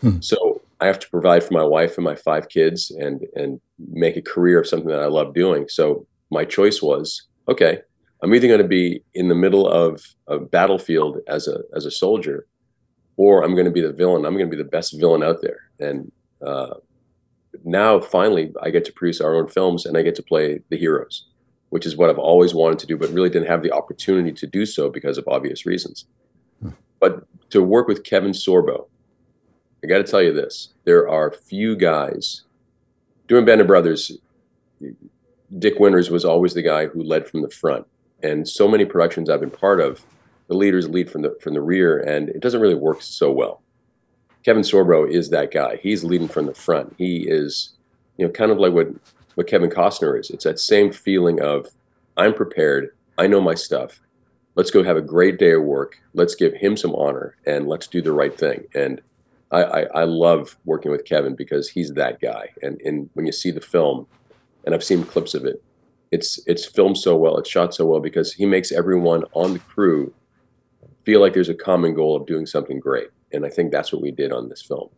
Hmm. So I have to provide for my wife and my five kids, and, and make a career of something that I love doing. So my choice was, okay, I'm either going to be in the middle of a battlefield as a, as a soldier, or I'm going to be the villain. I'm going to be the best villain out there. And, uh, now finally I get to produce our own films, and I get to play the heroes, which is what I've always wanted to do, but really didn't have the opportunity to do so because of obvious reasons. But to work with Kevin Sorbo, I got to tell you this, there are few guys doing Band of Brothers. Dick Winters was always the guy who led from the front. And so many productions I've been part of, the leaders lead from the, from the rear, and it doesn't really work so well. Kevin Sorbo is that guy. He's leading from the front. He is, you know, kind of like what, what Kevin Costner is. It's that same feeling of, I'm prepared. I know my stuff. Let's go have a great day of work. Let's give him some honor, and let's do the right thing. And I, I, I love working with Kevin because he's that guy. And, and when you see the film, and I've seen clips of it, it's, it's filmed so well, it's shot so well, because he makes everyone on the crew feel like there's a common goal of doing something great. And I think that's what we did on this film.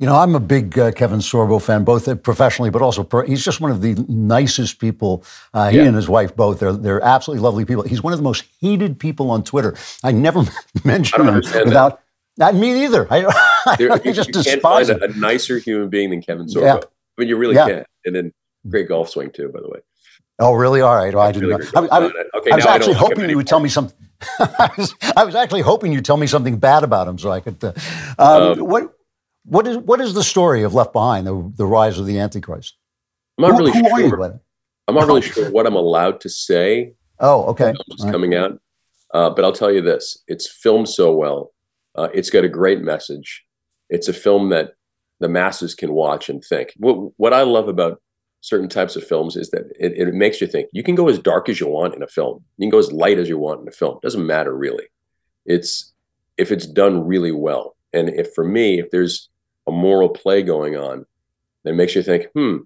You know, I'm a big uh, Kevin Sorbo fan, both professionally, but also per- he's just one of the nicest people. Uh, he yeah. and his wife both, they're, they're absolutely lovely people. He's one of the most hated people on Twitter. I never mention him without... That. Not me neither. I, I there, you, just you can't find a, a nicer human being than Kevin Sorbo. Yeah. I mean, you really yeah. can't. And then great golf swing too, by the way. Oh, really? All right. Well, I didn't really know. I, I, okay, I was actually I hoping you anymore. would tell me something. I, was, I was actually hoping you'd tell me something bad about him, so I could. Uh, um, um, what what is what is the story of Left Behind, the, the Rise of the Antichrist? I'm not who, really who sure. Are you? I'm not really sure what I'm allowed to say. Oh, okay. It's coming right. out, uh, but I'll tell you this: it's filmed so well. Uh, it's got a great message. It's a film that the masses can watch and think. What, what I love about certain types of films is that it, it makes you think. You can go as dark as you want in a film. You can go as light as you want in a film. It doesn't matter really. It's if it's done really well. And if for me, if there's a moral play going on, that makes you think, hmm,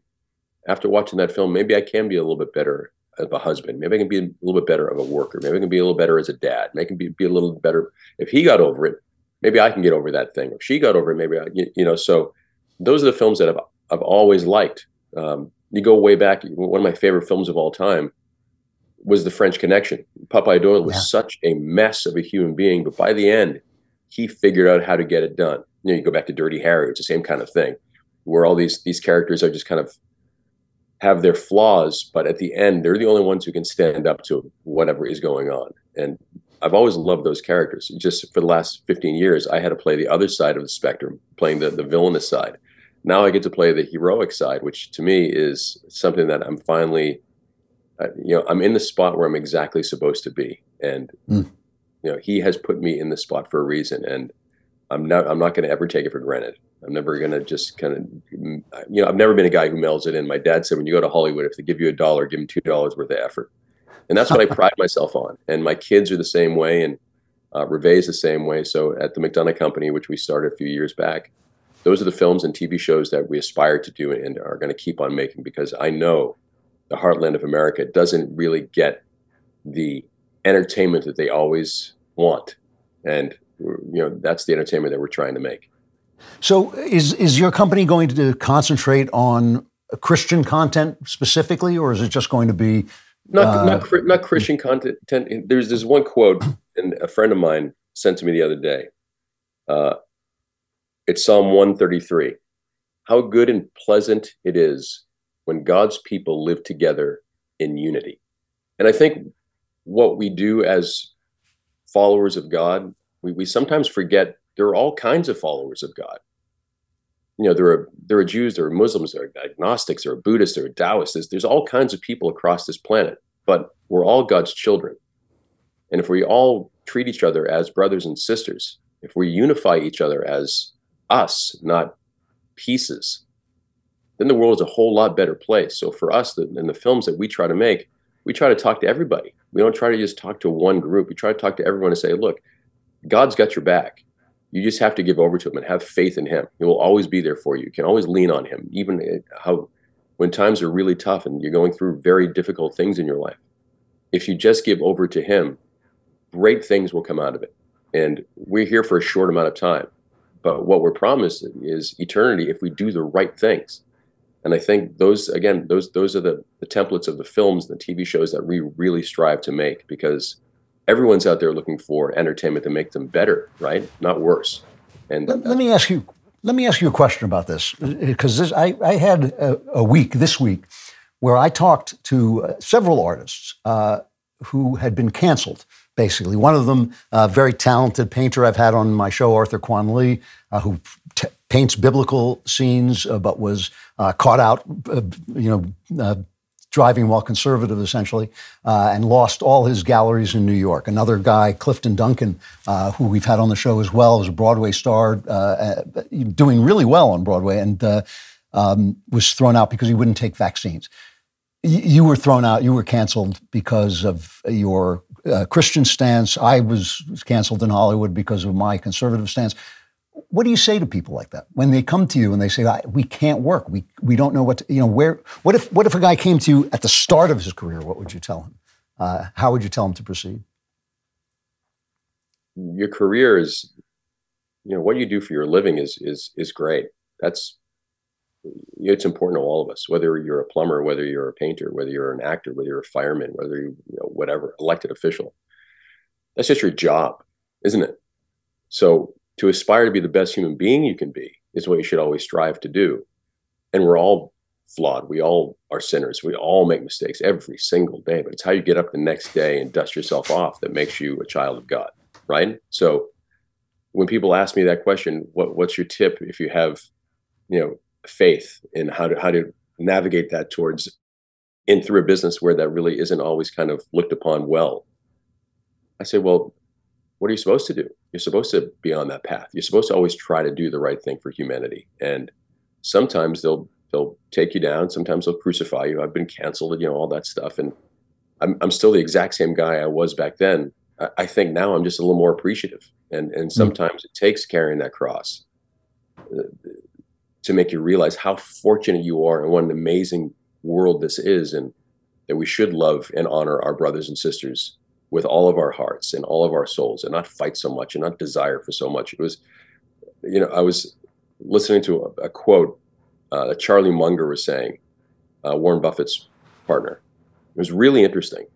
after watching that film, maybe I can be a little bit better of a husband. Maybe I can be a little bit better of a worker. Maybe I can be a little better as a dad. Maybe I can be, be a little better. If he got over it, maybe I can get over that thing. Or she got over it, maybe I, you, you know, so those are the films that I've, I've always liked. Um, you go way back, one of my favorite films of all time was The French Connection. Popeye Doyle was yeah. such a mess of a human being, but by the end, he figured out how to get it done. You know, you go back to Dirty Harry, it's the same kind of thing, where all these, these characters are just kind of have their flaws, but at the end, they're the only ones who can stand up to whatever is going on. And I've always loved those characters. Just for the last fifteen years, I had to play the other side of the spectrum, playing the, the villainous side. Now I get to play the heroic side, which to me is something that I'm finally, uh, you know, I'm in the spot where I'm exactly supposed to be. And, mm. you know, he has put me in the spot for a reason. And I'm not, I'm not going to ever take it for granted. I'm never going to just kind of, you know, I've never been a guy who melds it in. My dad said, when you go to Hollywood, if they give you a dollar, give them two dollars worth of effort. And that's what I pride myself on. And my kids are the same way, and uh, Revae's the same way. So at the McDonough Company, which we started a few years back, those are the films and T V shows that we aspire to do and are going to keep on making, because I know the heartland of America doesn't really get the entertainment that they always want. And, you know, that's the entertainment that we're trying to make. So is is your company going to concentrate on Christian content specifically, or is it just going to be... Not, uh, not not Christian content. There's this one quote, and a friend of mine sent to me the other day. Uh, it's Psalm one thirty-three. How good and pleasant it is when God's people live together in unity. And I think what we do as followers of God, we, we sometimes forget there are all kinds of followers of God. you know, there are there are Jews, there are Muslims, there are agnostics, there are Buddhists, there are Taoists. There's, there's all kinds of people across this planet, but we're all God's children. And if we all treat each other as brothers and sisters, if we unify each other as us, not pieces, then the world is a whole lot better place. So for us, the, in the films that we try to make, we try to talk to everybody. We don't try to just talk to one group. We try to talk to everyone and say, look, God's got your back. You just have to give over to him and have faith in him. He will always be there for you. You can always lean on him, even how, when times are really tough and you're going through very difficult things in your life. If you just give over to him, great things will come out of it. And we're here for a short amount of time. But what we're promised is eternity if we do the right things. And I think those, again, those those are the, the templates of the films, the T V shows that we really strive to make, because everyone's out there looking for entertainment to make them better, right? Not worse. And let, let me ask you, let me ask you a question about this, because this, I, I had a, a week this week where I talked to several artists uh, who had been canceled. Basically, one of them, a uh, very talented painter I've had on my show, Arthur Kwan Lee, uh, who t- paints biblical scenes, uh, but was uh, caught out, uh, you know, uh, driving while conservative, essentially, uh, and lost all his galleries in New York. Another guy, Clifton Duncan, uh, who we've had on the show as well, was a Broadway star, uh, doing really well on Broadway, and uh, um, was thrown out because he wouldn't take vaccines. You were thrown out. You were canceled because of your uh, Christian stance. I was canceled in Hollywood because of my conservative stance. What do you say to people like that when they come to you and they say, "We can't work. We we don't know what to, you know where." What if what if a guy came to you at the start of his career? What would you tell him? Uh, how would you tell him to proceed? Your career is, you know, what you do for your living is is is great. That's. It's important to all of us, whether you're a plumber, whether you're a painter, whether you're an actor, whether you're a fireman, whether you, you know, whatever, elected official. That's just your job, isn't it? So to aspire to be the best human being you can be is what you should always strive to do. And we're all flawed. We all are sinners. We all make mistakes every single day, but it's how you get up the next day and dust yourself off that makes you a child of God, right? So when people ask me that question, what, what's your tip if you have, you know, faith in how to how to navigate that towards in through a business where that really isn't always kind of looked upon well, I say, well, what are you supposed to do? You're supposed to be on that path. You're supposed to always try to do the right thing for humanity. And sometimes they'll they'll take you down. Sometimes they'll crucify you. I've been canceled, you know, all that stuff. And I'm I'm still the exact same guy I was back then. I, I think now I'm just a little more appreciative. And and sometimes it takes carrying that cross Uh, to make you realize how fortunate you are and what an amazing world this is, and that we should love and honor our brothers and sisters with all of our hearts and all of our souls, and not fight so much and not desire for so much. It was, you know, I was listening to a, a quote uh, that Charlie Munger was saying, uh, Warren Buffett's partner. It was really interesting.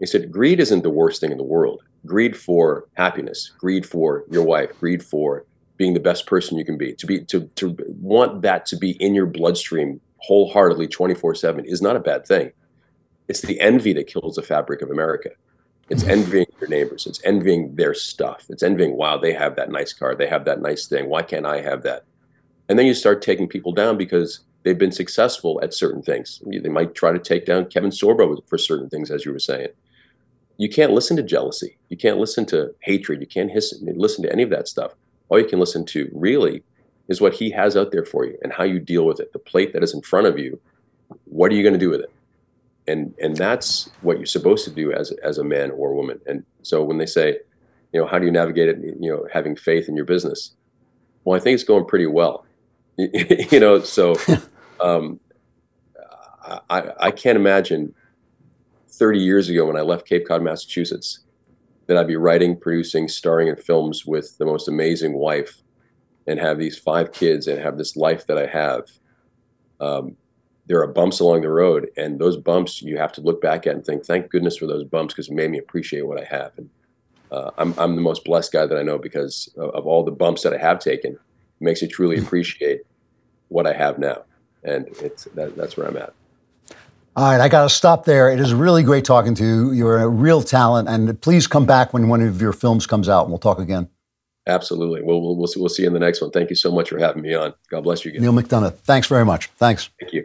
He said, greed isn't the worst thing in the world. Greed for happiness, greed for your wife, greed for being the best person you can be, to be to to want that to be in your bloodstream wholeheartedly twenty-four seven is not a bad thing. It's the envy that kills the fabric of America. It's envying your neighbors. It's envying their stuff. It's envying, wow, they have that nice car. They have that nice thing. Why can't I have that? And then you start taking people down because they've been successful at certain things. They might try to take down Kevin Sorbo for certain things, as you were saying. You can't listen to jealousy. You can't listen to hatred. You can't hiss, listen to any of that stuff. All you can listen to really is what he has out there for you and how you deal with it. The plate that is in front of you, what are you going to do with it? And and that's what you're supposed to do as as a man or a woman. And so when they say, you know, how do you navigate it? You know, having faith in your business. Well, I think it's going pretty well. you know, so um, I I can't imagine thirty years ago when I left Cape Cod, Massachusetts, that I'd be writing, producing, starring in films with the most amazing wife and have these five kids and have this life that I have. Um, there are bumps along the road, and those bumps you have to look back at and think, thank goodness for those bumps, because it made me appreciate what I have. And uh, I'm, I'm the most blessed guy that I know because of, of all the bumps that I have taken. It makes me truly appreciate what I have now. And it's that, that's where I'm at. All right, I got to stop there. It is really great talking to you. You're a real talent, and please come back when one of your films comes out, and we'll talk again. Absolutely. Well, we'll, we'll see, we'll see you in the next one. Thank you so much for having me on. God bless you again. Neil McDonough, thanks very much. Thanks. Thank you.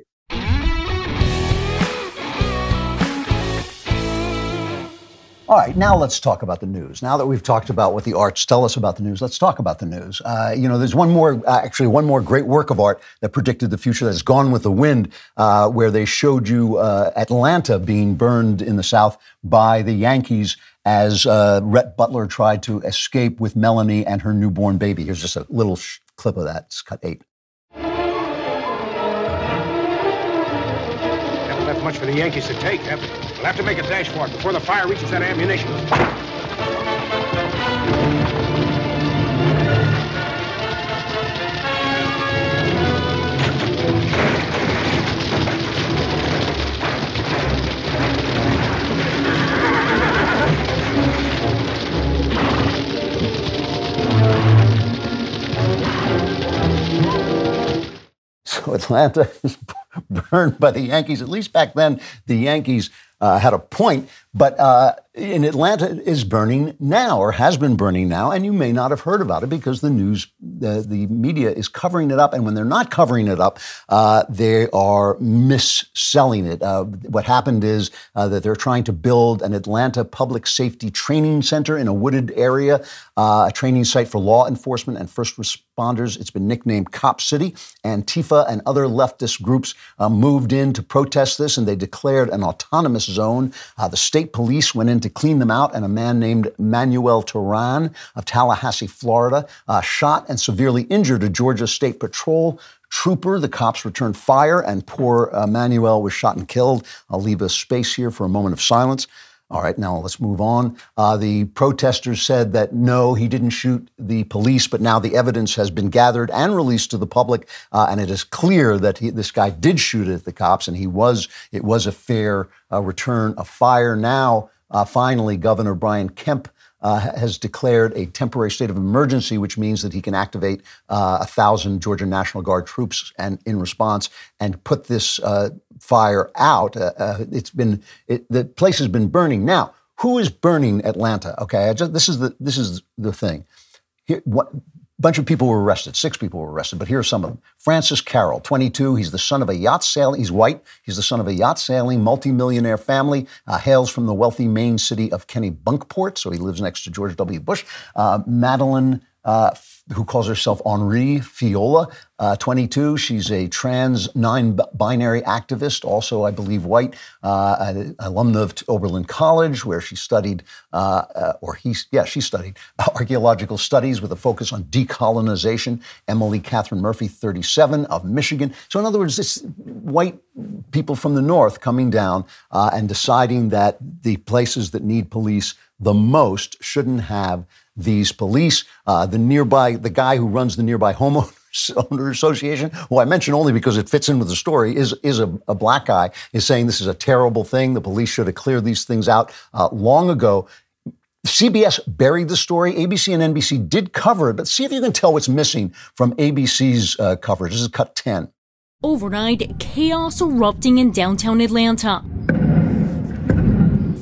All right, now let's talk about the news. Now that we've talked about what the arts tell us about the news, let's talk about the news. Uh, you know, there's one more, uh, actually one more great work of art that predicted the future that's Gone with the Wind, uh, where they showed you uh, Atlanta being burned in the South by the Yankees as uh, Rhett Butler tried to escape with Melanie and her newborn baby. Here's just a little sh- clip of that. It's cut eight. Much for the Yankees to take, Captain. We'll have to make a dash for it before the fire reaches that ammunition. So Atlanta is burned by the Yankees. At least back then, the Yankees uh, had a point. But uh, in Atlanta is burning now, or has been burning now, and you may not have heard about it because the news, the, the media is covering it up. And when they're not covering it up, uh, they are mis-selling it. Uh, what happened is uh, that they're trying to build an Atlanta public safety training center in a wooded area, uh, a training site for law enforcement and first responders. It's been nicknamed Cop City. Antifa and other leftist groups uh, moved in to protest this, and they declared an autonomous zone. Uh, the state police went in to clean them out, and a man named Manuel Turan of Tallahassee, Florida, uh, shot and severely injured a Georgia State Patrol trooper. The cops returned fire, and poor uh, Manuel was shot and killed. I'll leave a space here for a moment of silence. All right, now let's move on. Uh, the protesters said that, no, he didn't shoot the police, but now the evidence has been gathered and released to the public, uh, and it is clear that he, this guy did shoot at the cops, and he was it was a fair uh, return of fire. Now, uh, finally, Governor Brian Kemp Uh, has declared a temporary state of emergency, which means that he can activate uh, one thousand Georgia National Guard troops and in response and put this uh, fire out. Uh, uh, it's been it, the place has been burning. Now, who is burning Atlanta? Okay, I just, this is the this is the thing. Here, what, bunch of people were arrested. Six people were arrested, but here are some of them. Francis Carroll, twenty-two. He's the son of a yacht sailing. He's white. He's the son of a yacht sailing multimillionaire family. Uh, hails from the wealthy Maine city of Kennebunkport, so he lives next to George W. Bush. Uh, Madeline, uh, who calls herself Henri Fiola, uh, twenty-two. She's a trans non-binary activist, also, I believe, white, uh, alumna of Oberlin College, where she studied, uh, uh, or he, yeah, she studied archaeological studies with a focus on decolonization. Emily Catherine Murphy, thirty-seven, of Michigan. So in other words, it's white people from the North coming down uh, and deciding that the places that need police the most shouldn't have these police. Uh, the nearby, the guy who runs the nearby homeowners association, who I mention only because it fits in with the story, is is a, a black guy, is saying this is a terrible thing. The police should have cleared these things out uh, long ago. C B S buried the story. A B C and N B C did cover it, but see if you can tell what's missing from A B C's uh, coverage. This is cut ten. Overnight, chaos erupting in downtown Atlanta.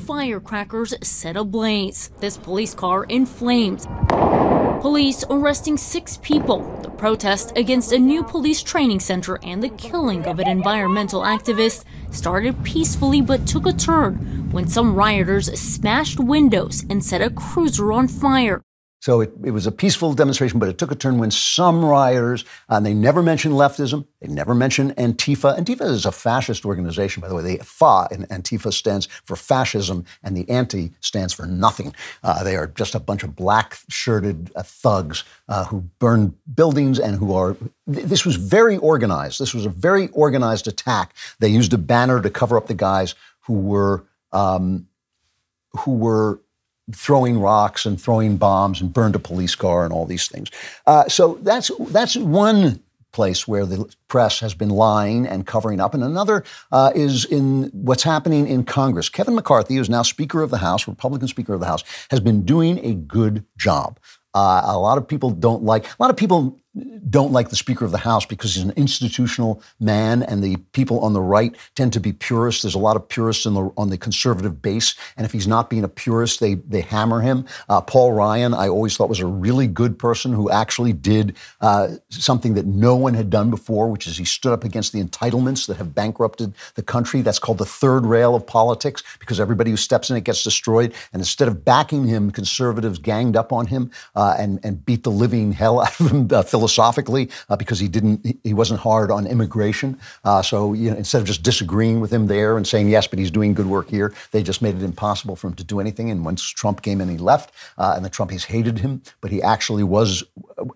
Firecrackers set ablaze. This police car in flames. Police arresting six people. The protest against a new police training center and the killing of an environmental activist started peacefully but took a turn when some rioters smashed windows and set a cruiser on fire. So it, it was a peaceful demonstration, but it took a turn when some rioters, and they never mentioned leftism, they never mentioned Antifa. Antifa is a fascist organization, by the way. The Fa in Antifa stands for fascism, and the Anti stands for nothing. Uh, they are just a bunch of black-shirted uh, thugs uh, who burn buildings and who are... Th- this was very organized. This was a very organized attack. They used a banner to cover up the guys who were um, who were... throwing rocks and throwing bombs and burned a police car and all these things. Uh, so that's that's one place where the press has been lying and covering up. And another uh, is in what's happening in Congress. Kevin McCarthy, who's now Speaker of the House, Republican Speaker of the House, has been doing a good job. Uh, a lot of people don't like, a lot of people don't like the Speaker of the House because he's an institutional man, and the people on the right tend to be purists. There's a lot of purists in the, on the conservative base, and if he's not being a purist, they they hammer him. Uh, Paul Ryan, I always thought was a really good person who actually did uh, something that no one had done before, which is he stood up against the entitlements that have bankrupted the country. That's called the third rail of politics, because everybody who steps in it gets destroyed. And instead of backing him, conservatives ganged up on him uh, and, and beat the living hell out of him uh, philosophically uh, because he didn't, he wasn't hard on immigration. Uh, so you know, instead of just disagreeing with him there and saying, yes, but he's doing good work here, they just made it impossible for him to do anything. And once Trump came in, he left. Uh, and the Trumpies hated him, but he actually was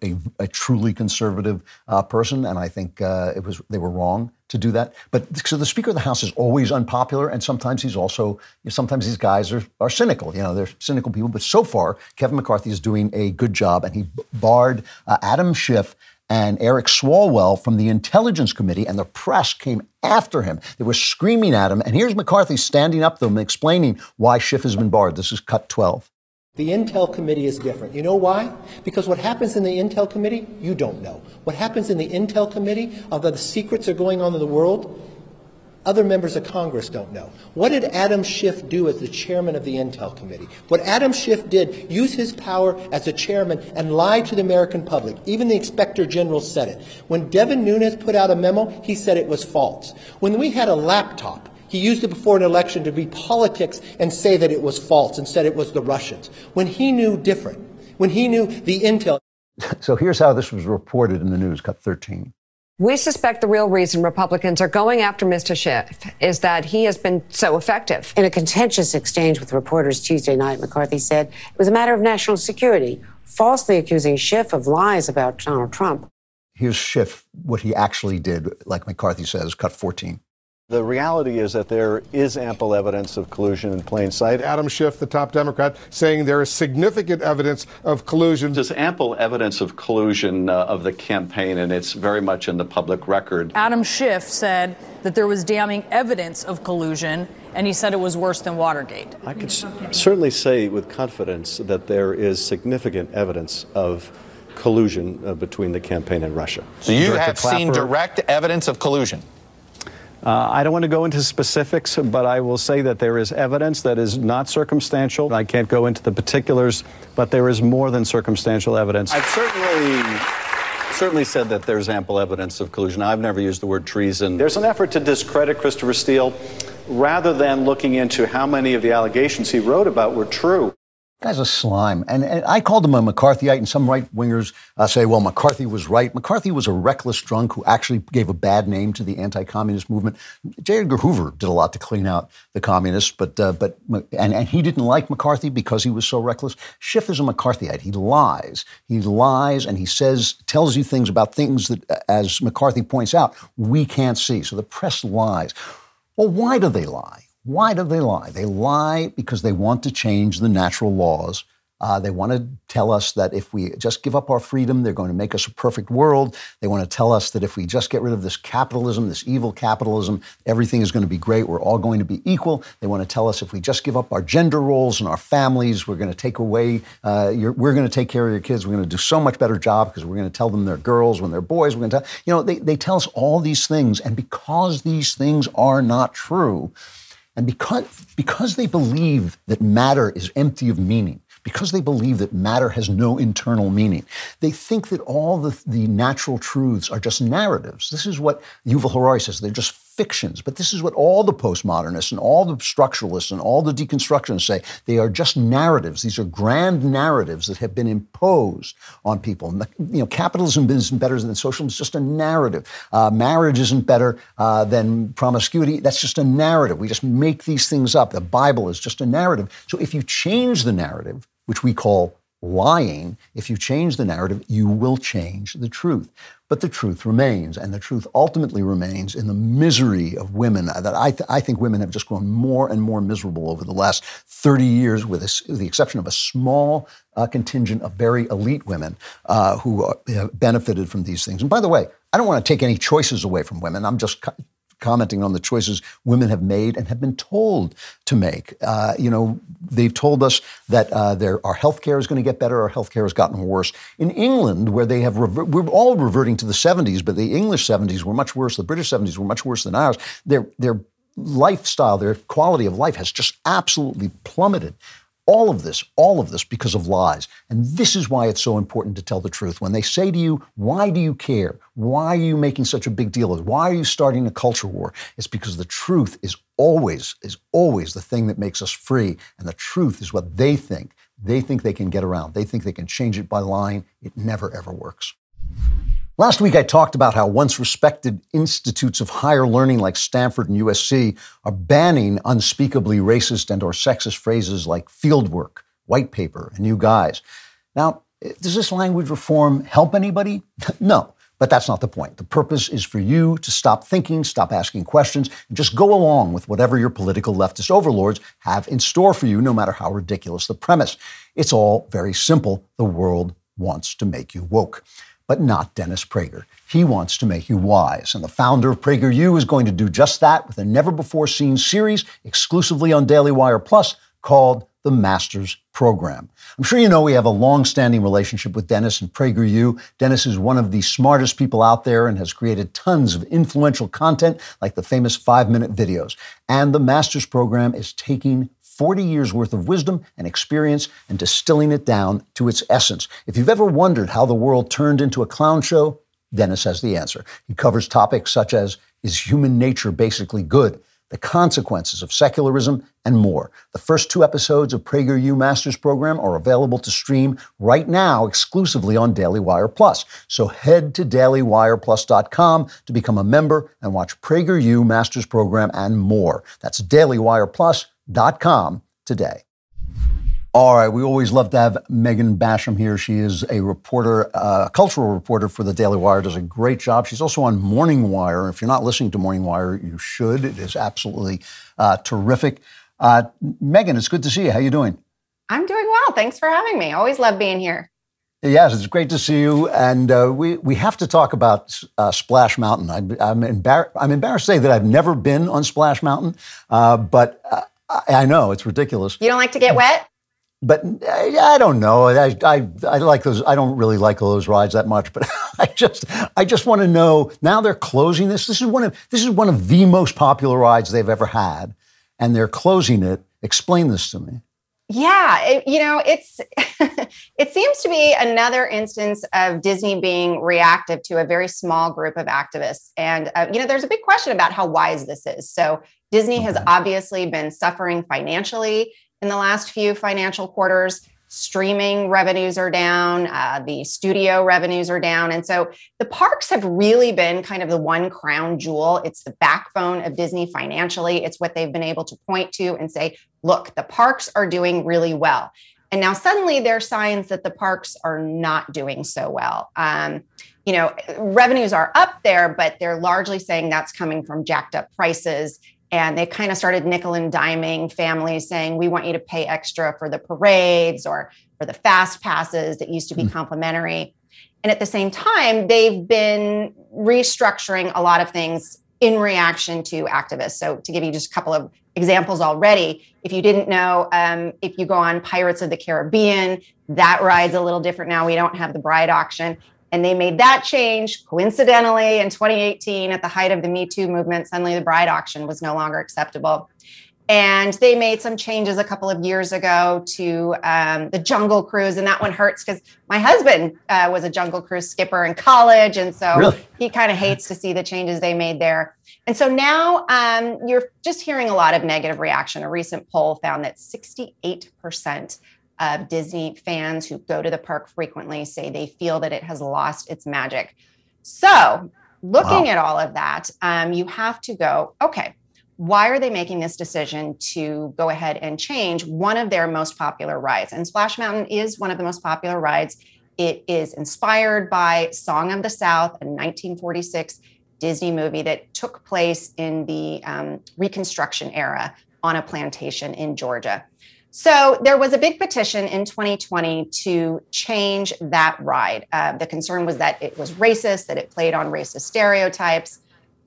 a, a truly conservative uh, person. And I think uh, it was they were wrong to do that. But so the Speaker of the House is always unpopular, and sometimes he's also, sometimes these guys are, are cynical. You know, they're cynical people. But so far, Kevin McCarthy is doing a good job, and he barred uh, Adam Schiff and Eric Swalwell from the Intelligence Committee, and the press came after him. They were screaming at him. And here's McCarthy standing up to them and explaining why Schiff has been barred. This is cut twelve. The Intel Committee is different. You know why? Because what happens in the Intel Committee, you don't know. What happens in the Intel Committee, although the secrets are going on in the world, other members of Congress don't know. What did Adam Schiff do as the chairman of the Intel Committee? What Adam Schiff did, use his power as a chairman and lie to the American public. Even the Inspector General said it. When Devin Nunes put out a memo, he said it was false. When we had a laptop, he used it before an election to be politics and say that it was false and said it was the Russians, when he knew different, when he knew the intel. So here's how this was reported in the news, cut thirteen. We suspect the real reason Republicans are going after Mister Schiff is that he has been so effective. In a contentious exchange with reporters Tuesday night, McCarthy said it was a matter of national security, falsely accusing Schiff of lies about Donald Trump. Here's Schiff, what he actually did, like McCarthy says, cut fourteen. The reality is that there is ample evidence of collusion in plain sight. Adam Schiff, the top Democrat, saying there is significant evidence of collusion. There's ample evidence of collusion uh, of the campaign, and it's very much in the public record. Adam Schiff said that there was damning evidence of collusion, and he said it was worse than Watergate. I could s- certainly say with confidence that there is significant evidence of collusion uh, between the campaign and Russia. So you have seen direct evidence of collusion? Uh, I don't want to go into specifics, but I will say that there is evidence that is not circumstantial. I can't go into the particulars, but there is more than circumstantial evidence. I've certainly, certainly said that there's ample evidence of collusion. I've never used the word treason. There's an effort to discredit Christopher Steele rather than looking into how many of the allegations he wrote about were true. Guy's a slime. And, and I called him a McCarthyite, and some right-wingers uh, say, well, McCarthy was right. McCarthy was a reckless drunk who actually gave a bad name to the anti-communist movement. J. Edgar Hoover did a lot to clean out the communists, but uh, but and, and he didn't like McCarthy because he was so reckless. Schiff is a McCarthyite. He lies. He lies, and he says, tells you things about things that, as McCarthy points out, we can't see. So the press lies. Well, why do they lie? Why do they lie? They lie because they want to change the natural laws. Uh, they want to tell us that if we just give up our freedom, they're going to make us a perfect world. They want to tell us that if we just get rid of this capitalism, this evil capitalism, everything is going to be great. We're all going to be equal. They want to tell us if we just give up our gender roles and our families, we're going to take away, uh, your, we're going to take care of your kids. We're going to do so much better job because we're going to tell them they're girls when they're boys. We're going to tell, you know, they, they tell us all these things. And because these things are not true, and because because they believe that matter is empty of meaning, because they believe that matter has no internal meaning, they think that all the, the natural truths are just narratives. This is what Yuval Harari says. They're just fictions. But this is what all the postmodernists and all the structuralists and all the deconstructionists say. They are just narratives. These are grand narratives that have been imposed on people. You know, capitalism isn't better than socialism. It's just a narrative. Uh, marriage isn't better uh, than promiscuity. That's just a narrative. We just make these things up. The Bible is just a narrative. So if you change the narrative, which we call lying, if you change the narrative, you will change the truth. But the truth remains, and the truth ultimately remains in the misery of women. That I, th- I think women have just grown more and more miserable over the last thirty years, with, a, with the exception of a small uh, contingent of very elite women uh, who are, have benefited from these things. And by the way, I don't want to take any choices away from women. I'm just cu- commenting on the choices women have made and have been told to make. Uh, you know, they've told us that uh, their, our healthcare is going to get better. Our healthcare has gotten worse. In England, where they have, rever- we're all reverting to the seventies, but the English seventies were much worse. The British seventies were much worse than ours. Their, their lifestyle, their quality of life has just absolutely plummeted. All of this, all of this because of lies. And this is why it's so important to tell the truth. When they say to you, why do you care? Why are you making such a big deal of it? Why are you starting a culture war? It's because the truth is always, is always the thing that makes us free. And the truth is what they think. They think they can get around. They think they can change it by lying. It never, ever works. Last week, I talked about how once respected institutes of higher learning like Stanford and U S C are banning unspeakably racist and or sexist phrases like fieldwork, white paper, and new guys. Now, does this language reform help anybody? No, but that's not the point. The purpose is for you to stop thinking, stop asking questions, and just go along with whatever your political leftist overlords have in store for you, no matter how ridiculous the premise. It's all very simple. The world wants to make you woke. But not Dennis Prager. He wants to make you wise. And the founder of PragerU is going to do just that with a never-before-seen series exclusively on Daily Wire Plus called The Masters Program. I'm sure you know we have a long-standing relationship with Dennis and PragerU. Dennis is one of the smartest people out there and has created tons of influential content like the famous five-minute videos. And The Masters Program is taking forty years worth of wisdom and experience and distilling it down to its essence. If you've ever wondered how the world turned into a clown show, Dennis has the answer. He covers topics such as, is human nature basically good? The consequences of secularism, and more. The first two episodes of PragerU Masters Program are available to stream right now exclusively on Daily Wire Plus. So head to daily wire plus dot com to become a member and watch PragerU Masters Program and more. That's daily wire plus dot com today. All right, we always love to have Megan Basham here. She is a reporter, a uh, cultural reporter for the Daily Wire, does a great job. She's also on Morning Wire. If you're not listening to Morning Wire, you should. It is absolutely uh, terrific. Uh, Megan, it's good to see you. How are you doing? I'm doing well. Thanks for having me. Always love being here. Yes, it's great to see you. And uh, we, we have to talk about uh, Splash Mountain. I, I'm, embar- I'm embarrassed to say that I've never been on Splash Mountain, uh, but uh, I know, it's ridiculous. You don't like to get wet? But I, I don't know. I, I I like those. I don't really like those rides that much. But I just I just want to know. Now they're closing this. This is one of this is one of the most popular rides they've ever had, and they're closing it. Explain this to me. Yeah, it, you know, it's it seems to be another instance of Disney being reactive to a very small group of activists. And, uh, you know, there's a big question about how wise this is. So Disney has obviously been suffering financially in the last few financial quarters. Streaming revenues are down, uh, the studio revenues are down. And so the parks have really been kind of the one crown jewel. It's the backbone of Disney financially. It's what they've been able to point to and say, look, the parks are doing really well. And now suddenly there are signs that the parks are not doing so well. Um, you know, revenues are up there, but they're largely saying that's coming from jacked up prices. And they kind of started nickel and diming families saying, we want you to pay extra for the parades or for the fast passes that used to be mm-hmm. complimentary. And at the same time, they've been restructuring a lot of things in reaction to activists. So to give you just a couple of examples already, if you didn't know, um, if you go on Pirates of the Caribbean, that ride's a little different now. We don't have the bride auction. And they made that change coincidentally in twenty eighteen at the height of the Me Too movement. Suddenly the bride auction was no longer acceptable. And they made some changes a couple of years ago to um, the Jungle Cruise. And that one hurts because my husband uh, was a Jungle Cruise skipper in college. And so really? He kind of hates to see the changes they made there. And so now um, you're just hearing a lot of negative reaction. A recent poll found that sixty-eight percent of Disney fans who go to the park frequently say they feel that it has lost its magic. So looking wow. at all of that, um, you have to go, okay, why are they making this decision to go ahead and change one of their most popular rides? And Splash Mountain is one of the most popular rides. It is inspired by Song of the South, a nineteen forty-six Disney movie that took place in the um, Reconstruction era on a plantation in Georgia. So there was a big petition in twenty twenty to change that ride. Uh, the concern was that it was racist, that it played on racist stereotypes.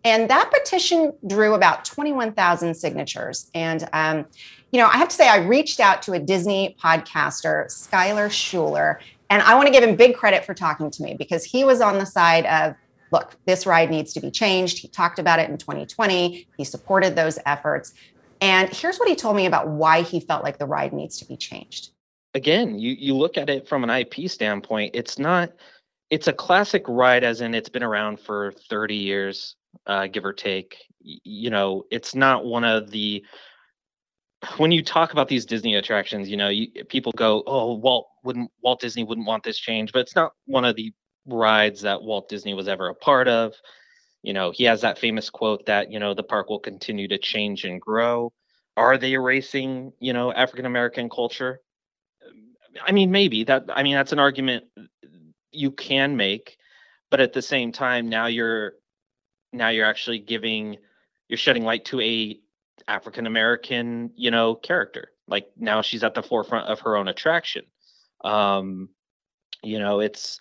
And that petition drew about twenty-one thousand signatures. And, um, you know, I have to say, I reached out to a Disney podcaster, Skylar Schuler, and I want to give him big credit for talking to me, because he was on the side of, look, this ride needs to be changed. He talked about it in twenty twenty. He supported those efforts. And here's what he told me about why he felt like the ride needs to be changed. Again, you, you look at it from an I P standpoint, it's not, it's a classic ride, as in it's been around for thirty years, uh, give or take. You know, it's not one of the, when you talk about these Disney attractions, you know, you, people go, oh, Walt wouldn't, Walt Disney wouldn't want this change, but it's not one of the rides that Walt Disney was ever a part of. You know, he has that famous quote that, you know, the park will continue to change and grow. Are they erasing, you know, African-American culture? I mean, maybe that, I mean, that's an argument you can make, but at the same time, now you're, now you're actually giving, you're shedding light to a African-American, you know, character. Like, now she's at the forefront of her own attraction. Um, you know, it's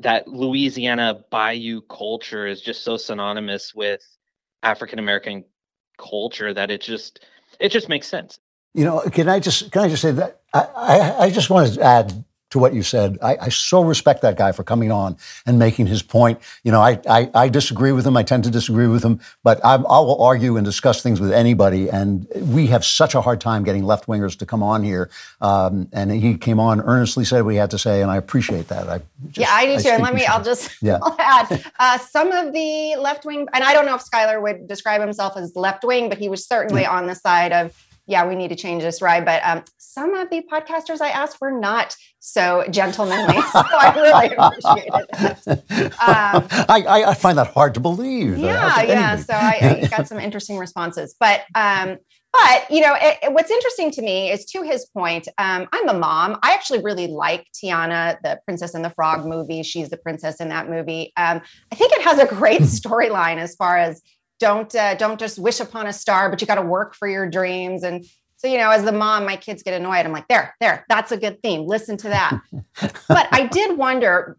that Louisiana Bayou culture is just so synonymous with African-American culture that it just, it just makes sense. You know, can I just can I just say that I, I, I just want to add to what you said. I, I so respect that guy for coming on and making his point. You know, I I, I disagree with him. I tend to disagree with him, but I'm, I will argue and discuss things with anybody. And we have such a hard time getting left wingers to come on here. Um, and he came on, earnestly said what he had to say, and I appreciate that. I just, yeah, I do I too. And let me, I'll just yeah. I'll add uh, some of the left wing. And I don't know if Skylar would describe himself as left wing, but he was certainly yeah. on the side of, yeah, we need to change this ride. But um, some of the podcasters I asked were not so gentlemanly. So I really appreciated that. Um, I, I find that hard to believe. Yeah, yeah. So I, I got some interesting responses. But, um, but you know, it, it, what's interesting to me is, to his point, um, I'm a mom. I actually really like Tiana, the Princess and the Frog movie. She's the princess in that movie. Um, I think it has a great storyline as far as, Don't uh, don't just wish upon a star, but you got to work for your dreams. And so, you know, as the mom, my kids get annoyed. I'm like, there, there, that's a good theme. Listen to that. But I did wonder,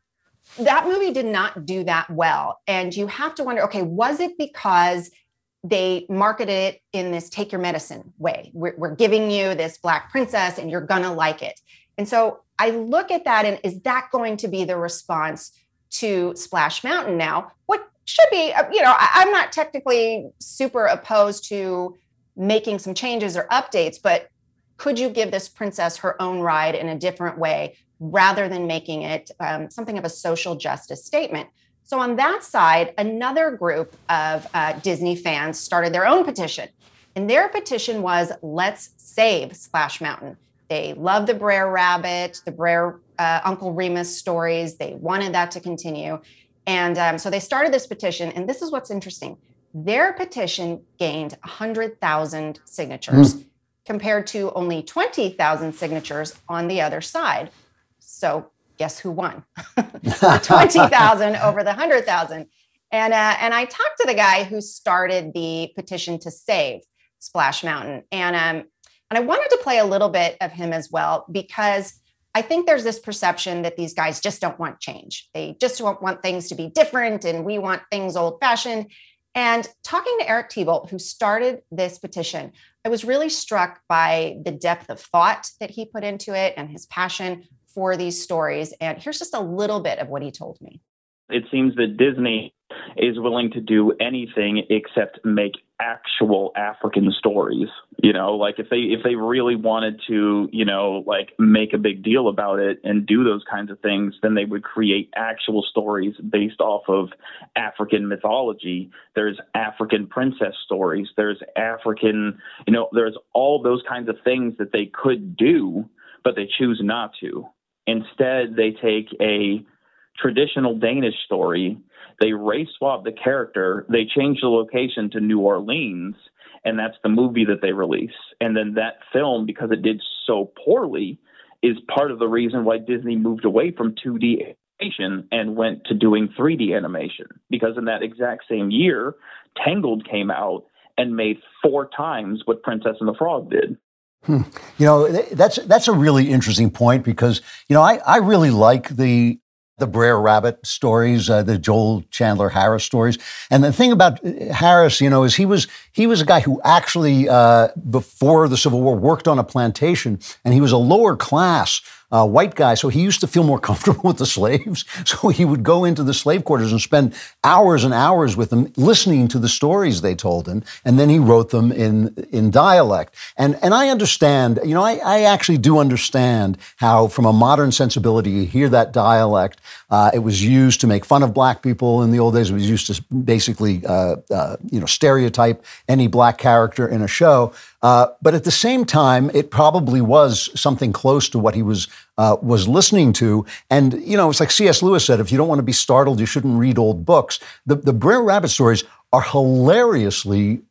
that movie did not do that well. And you have to wonder, okay, was it because they marketed it in this take your medicine way? We're, we're giving you this Black princess and you're going to like it. And so I look at that, and is that going to be the response to Splash Mountain now? What should be, you know, I'm not technically super opposed to making some changes or updates, but could you give this princess her own ride in a different way rather than making it um, something of a social justice statement? So on that side, another group of uh, Disney fans started their own petition, and their petition was, let's save Splash Mountain. They love the Brer Rabbit, the Brer uh, Uncle Remus stories. They wanted that to continue. And um, so they started this petition, and this is what's interesting. Their petition gained one hundred thousand signatures mm. compared to only twenty thousand signatures on the other side. So guess who won? twenty thousand over the one hundred thousand. And uh, and I talked to the guy who started the petition to save Splash Mountain. And um, and I wanted to play a little bit of him as well, because I think there's this perception that these guys just don't want change. They just don't want things to be different, and we want things old fashioned. And talking to Eric Tebolt, who started this petition, I was really struck by the depth of thought that he put into it and his passion for these stories. And here's just a little bit of what he told me. It seems that Disney is willing to do anything except make actual African stories. You know, like if they if they really wanted to, you know, like make a big deal about it and do those kinds of things, then they would create actual stories based off of African mythology. There's African princess stories. There's African, you know, there's all those kinds of things that they could do, but they choose not to. Instead, they take a traditional Danish story, they race swap the character, they change the location to New Orleans, and that's the movie that they release. And then that film, because it did so poorly, is part of the reason why Disney moved away from two D animation and went to doing three D animation. Because in that exact same year, Tangled came out and made four times what Princess and the Frog did. Hmm. You know, that's that's a really interesting point, because, you know, I, I really like the the Brer Rabbit stories, uh, the Joel Chandler Harris stories. And the thing about Harris, you know, is he was he was a guy who actually, uh, before the Civil War, worked on a plantation, and he was a lower class uh, white guy, so he used to feel more comfortable with the slaves. So he would go into the slave quarters and spend hours and hours with them, listening to the stories they told him, and then he wrote them in in dialect. And and I understand, you know, I, I actually do understand how, from a modern sensibility, you hear that dialect. Uh, it was used to make fun of black people in the old days. It was used to basically, uh, uh, you know, stereotype any black character in a show. Uh, but at the same time, it probably was something close to what he was uh, was listening to. And, you know, it's like C S. Lewis said, if you don't want to be startled, you shouldn't read old books. The, the Brer Rabbit stories are hilariously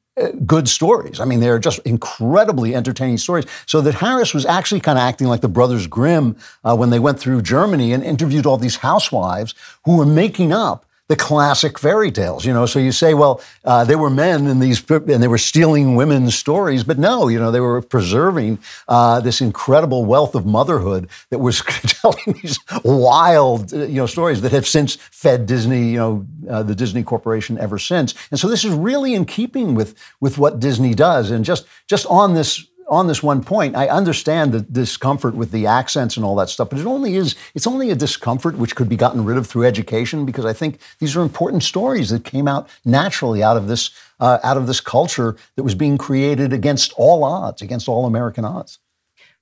good stories. I mean, they're just incredibly entertaining stories. So that Harris was actually kind of acting like the Brothers Grimm uh, when they went through Germany and interviewed all these housewives who were making up the classic fairy tales. You know, so you say, well, uh, they were men in these, and they were stealing women's stories, but no, you know, they were preserving uh, this incredible wealth of motherhood that was telling these wild, you know, stories that have since fed Disney, you know, Uh, the Disney Corporation ever since. And so this is really in keeping with with what Disney does. And just just on this on this one point, I understand the discomfort with the accents and all that stuff, but it only is it's only a discomfort which could be gotten rid of through education, because I think these are important stories that came out naturally out of this uh, out of this culture that was being created against all odds, against all American odds.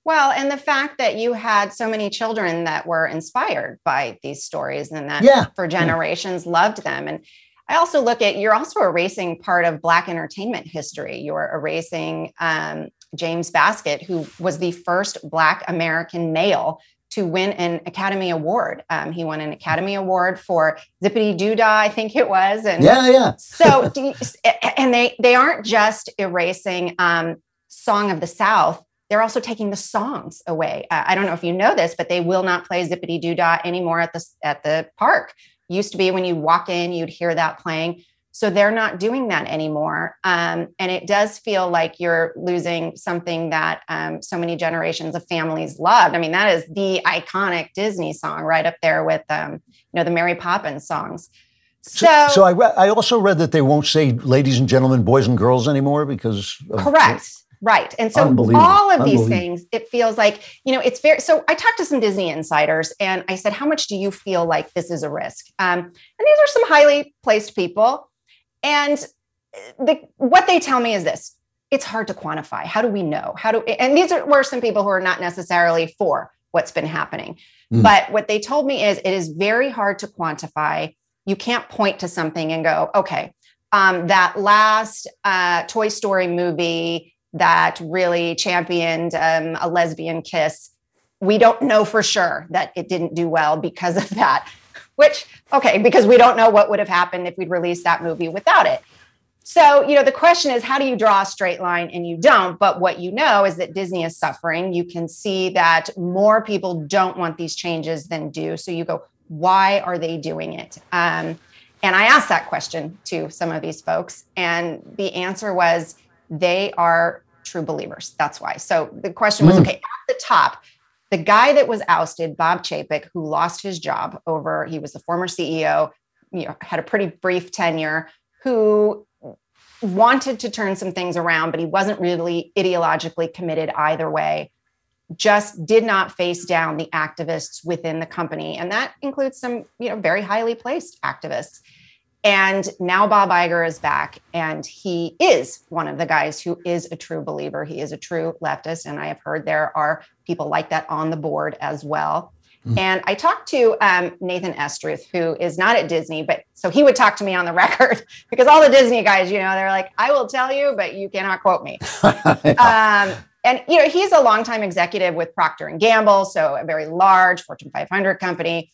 Well, and the fact that you had so many children that were inspired by these stories and that yeah. for generations yeah. loved them. And I also look at, you're also erasing part of Black entertainment history. You're erasing um, James Baskett, who was the first Black American male to win an Academy Award. Um, he won an Academy Award for Zippity Doo Dah, I think it was. And yeah, yeah. so, do you, and they, they aren't just erasing um, Song of the South. They're also taking the songs away. Uh, I don't know if you know this, but they will not play Zippity Doo Dah anymore at the, at the park. Used to be when you walk in, you'd hear that playing. So they're not doing that anymore. Um, and it does feel like you're losing something that um, so many generations of families loved. I mean, that is the iconic Disney song right up there with, um, you know, the Mary Poppins songs. So, so, so I, re- I also read that they won't say ladies and gentlemen, boys and girls anymore because of— Correct. Right. And so all of these things, it feels like, you know, it's very, so I talked to some Disney insiders and I said, how much do you feel like this is a risk? Um, and these are some highly placed people. And the, what they tell me is this, it's hard to quantify. How do we know? How do, and these are, were some people who are not necessarily for what's been happening. Mm. But what they told me is it is very hard to quantify. You can't point to something and go, okay, um, that last uh, Toy Story movie that really championed um, a lesbian kiss. We don't know for sure that it didn't do well because of that, which, okay, because we don't know what would have happened if we'd released that movie without it. So, you know, the question is, how do you draw a straight line? And you don't, but what you know is that Disney is suffering. You can see that more people don't want these changes than do. So you go, why are they doing it? Um, and I asked that question to some of these folks, and the answer was, they are true believers. That's why. So the question was, mm. okay, at the top, the guy that was ousted, Bob Chapek, who lost his job over, he was the former C E O, you know, had a pretty brief tenure, who wanted to turn some things around, but he wasn't really ideologically committed either way, just did not face down the activists within the company. And that includes some, you know, very highly placed activists. And now Bob Iger is back, and he is one of the guys who is a true believer. He is a true leftist, and I have heard there are people like that on the board as well. Mm. And I talked to um, Nathan Estruth, who is not at Disney, but so he would talk to me on the record because all the Disney guys, you know, they're like, I will tell you, but you cannot quote me. um, and, you know, he's a longtime executive with Procter and Gamble, so a very large Fortune five hundred company.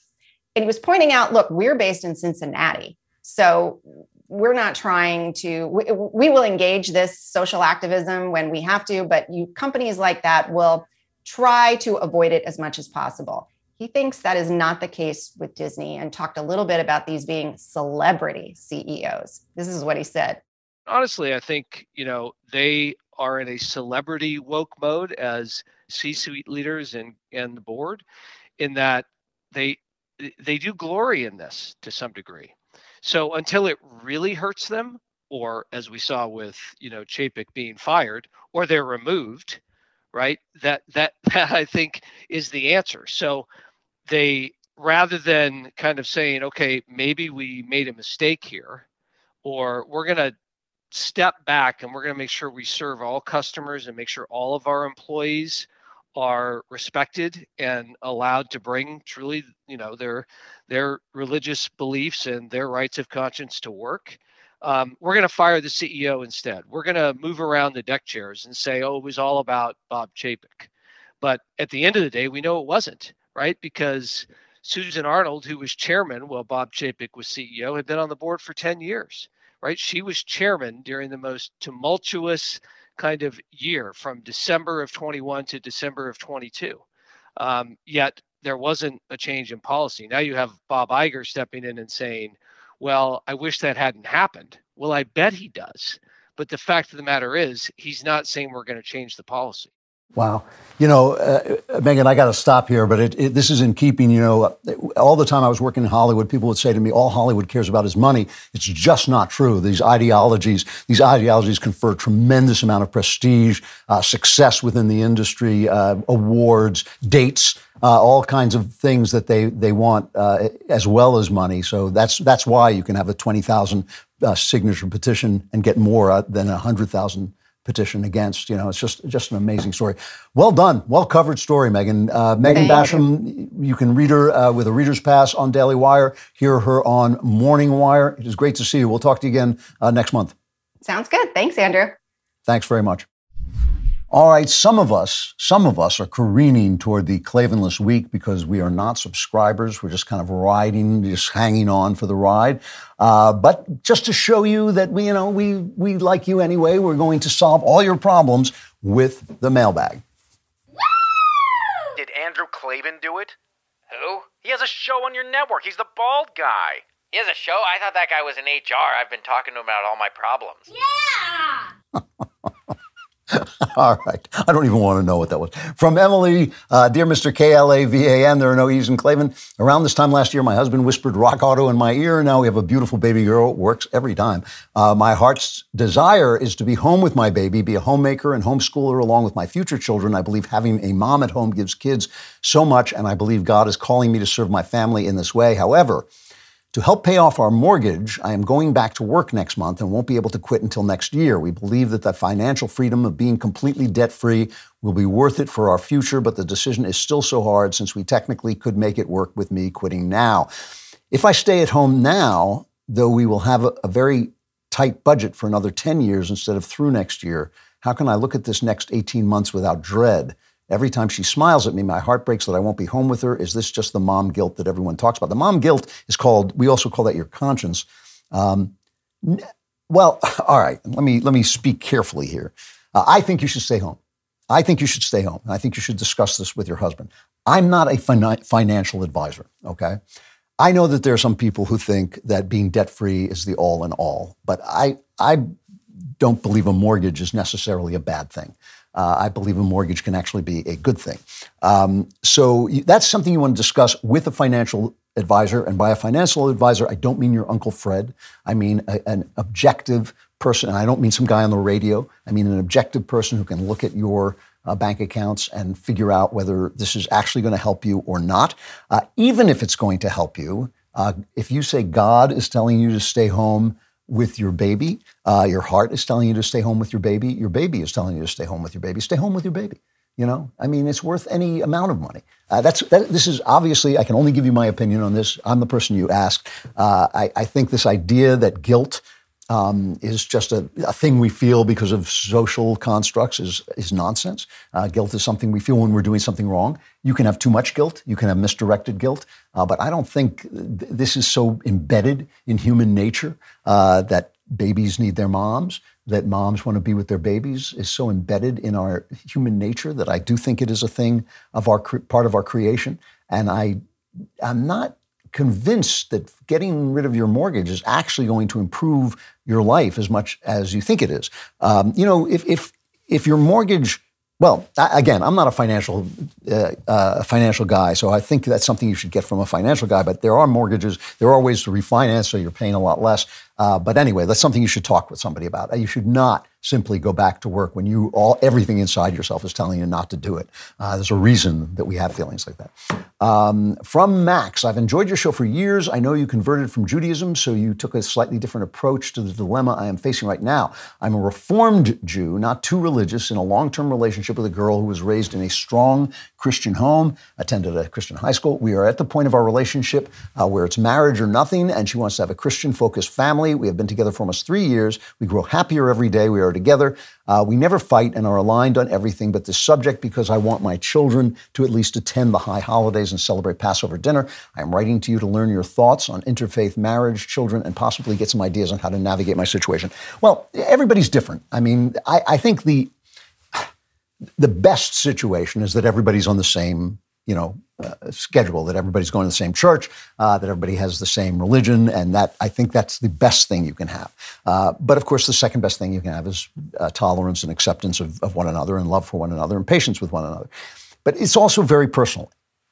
And he was pointing out, look, we're based in Cincinnati. So we're not trying to, we, we will engage this social activism when we have to, but you companies like that will try to avoid it as much as possible. He thinks that is not the case with Disney, and talked a little bit about these being celebrity C E Os. This is what he said. Honestly, I think, you know, they are in a celebrity woke mode as C-suite leaders and, and the board, in that they they do glory in this to some degree. So until it really hurts them, or as we saw with, you know, Chapek being fired, or they're removed, right? That, that, that I think is the answer. So they, rather than kind of saying, okay, maybe we made a mistake here, or we're going to step back and we're going to make sure we serve all customers and make sure all of our employees are respected and allowed to bring truly, you know, their, their religious beliefs and their rights of conscience to work. Um, we're going to fire the C E O instead. We're going to move around the deck chairs and say, oh, it was all about Bob Chapek. But at the end of the day, we know it wasn't, right? Because Susan Arnold, who was chairman while Bob Chapek was C E O, had been on the board for ten years, right? She was chairman during the most tumultuous kind of year from December of twenty-one to December of twenty-two. Um, yet there wasn't a change in policy. Now you have Bob Iger stepping in and saying, well, I wish that hadn't happened. Well, I bet he does. But the fact of the matter is, he's not saying we're going to change the policy. Wow. You know, uh, Megan, I got to stop here, but it, it, this is in keeping, you know, all the time I was working in Hollywood, people would say to me, all Hollywood cares about is money. It's just not true. These ideologies, these ideologies confer a tremendous amount of prestige, uh, success within the industry, uh, awards, dates, uh, all kinds of things that they, they want, uh, as well as money. So that's, that's why you can have a twenty thousand uh, signature petition and get more uh, than one hundred thousand petition against, you know, it's just just an amazing story. Well done, well covered story, Megan. Uh, Megan Basham, you can read her uh, with a Reader's Pass on Daily Wire, hear her on Morning Wire. It is great to see you. We'll talk to you again uh, next month. Sounds good. Thanks, Andrew. Thanks very much. All right, some of us, some of us are careening toward the Klavanless week because we are not subscribers. We're just kind of riding, just hanging on for the ride. Uh, but just to show you that we, you know, we we like you anyway, we're going to solve all your problems with the mailbag. Woo! Did Andrew Klavan do it? Who? He has a show on your network. He's the bald guy. He has a show? I thought that guy was in H R. I've been talking to him about all my problems. Yeah! All right. I don't even want to know what that was. From Emily, uh, dear Mister K L A V A N, there are no E's in Klavan. Around this time last year, my husband whispered Rock Auto in my ear. Now we have a beautiful baby girl. Works every time. Uh, my heart's desire is to be home with my baby, be a homemaker and homeschooler along with my future children. I believe having a mom at home gives kids so much, and I believe God is calling me to serve my family in this way. However, to help pay off our mortgage, I am going back to work next month and won't be able to quit until next year. We believe that the financial freedom of being completely debt-free will be worth it for our future, but the decision is still so hard since we technically could make it work with me quitting now. If I stay at home now, though, we will have a, a very tight budget for another ten years instead of through next year. How can I look at this next eighteen months without dread? Every time she smiles at me, my heart breaks that I won't be home with her. Is this just the mom guilt that everyone talks about? The mom guilt is called, we also call that your conscience. Um, well, all right, let me let me speak carefully here. Uh, I think you should stay home. I think you should stay home. I think you should discuss this with your husband. I'm not a fin- financial advisor, okay? I know that there are some people who think that being debt-free is the all in all, but I, I don't believe a mortgage is necessarily a bad thing. Uh, I believe a mortgage can actually be a good thing. Um, so that's something you want to discuss with a financial advisor. And by a financial advisor, I don't mean your Uncle Fred. I mean a, an objective person. And I don't mean some guy on the radio. I mean an objective person who can look at your uh, bank accounts and figure out whether this is actually going to help you or not. Uh, even if it's going to help you, uh, if you say God is telling you to stay home with your baby, uh, your heart is telling you to stay home with your baby, your baby is telling you to stay home with your baby, stay home with your baby, you know? I mean, it's worth any amount of money. Uh, that's that, this is obviously, I can only give you my opinion on this. I'm the person you asked. Uh, I, I think this idea that guilt um, is just a, a thing we feel because of social constructs is, is nonsense. Uh, guilt is something we feel when we're doing something wrong. You can have too much guilt. You can have misdirected guilt. Uh, but I don't think th- this is so embedded in human nature uh, that babies need their moms, that moms want to be with their babies is so embedded in our human nature that I do think it is a thing of our cre- part of our creation. And I, I'm not convinced that getting rid of your mortgage is actually going to improve your life as much as you think it is. Um, you know, if if if your mortgage Well, again, I'm not a financial uh, uh, financial guy, so I think that's something you should get from a financial guy. But there are mortgages. There are ways to refinance, so you're paying a lot less. Uh, but anyway, that's something you should talk with somebody about. You should not simply go back to work when you all everything inside yourself is telling you not to do it. Uh, there's a reason that we have feelings like that. Um, from Max, I've enjoyed your show for years. I know you converted from Judaism, so you took a slightly different approach to the dilemma I am facing right now. I'm a reformed Jew, not too religious, in a long-term relationship with a girl who was raised in a strong Christian home, attended a Christian high school. We are at the point of our relationship uh, where it's marriage or nothing, and she wants to have a Christian-focused family. We have been together for almost three years. We grow happier every day we are together. Uh, we never fight and are aligned on everything but this subject because I want my children to at least attend the high holidays and celebrate Passover dinner. I am writing to you to learn your thoughts on interfaith marriage, children, and possibly get some ideas on how to navigate my situation. Well, everybody's different. I mean, I, I think the the best situation is that everybody's on the same, you know, Uh, schedule, that everybody's going to the same church, uh, that everybody has the same religion, and that I think that's the best thing you can have. Uh, but of course, the second best thing you can have is uh, tolerance and acceptance of, of one another and love for one another and patience with one another. But it's also very personal.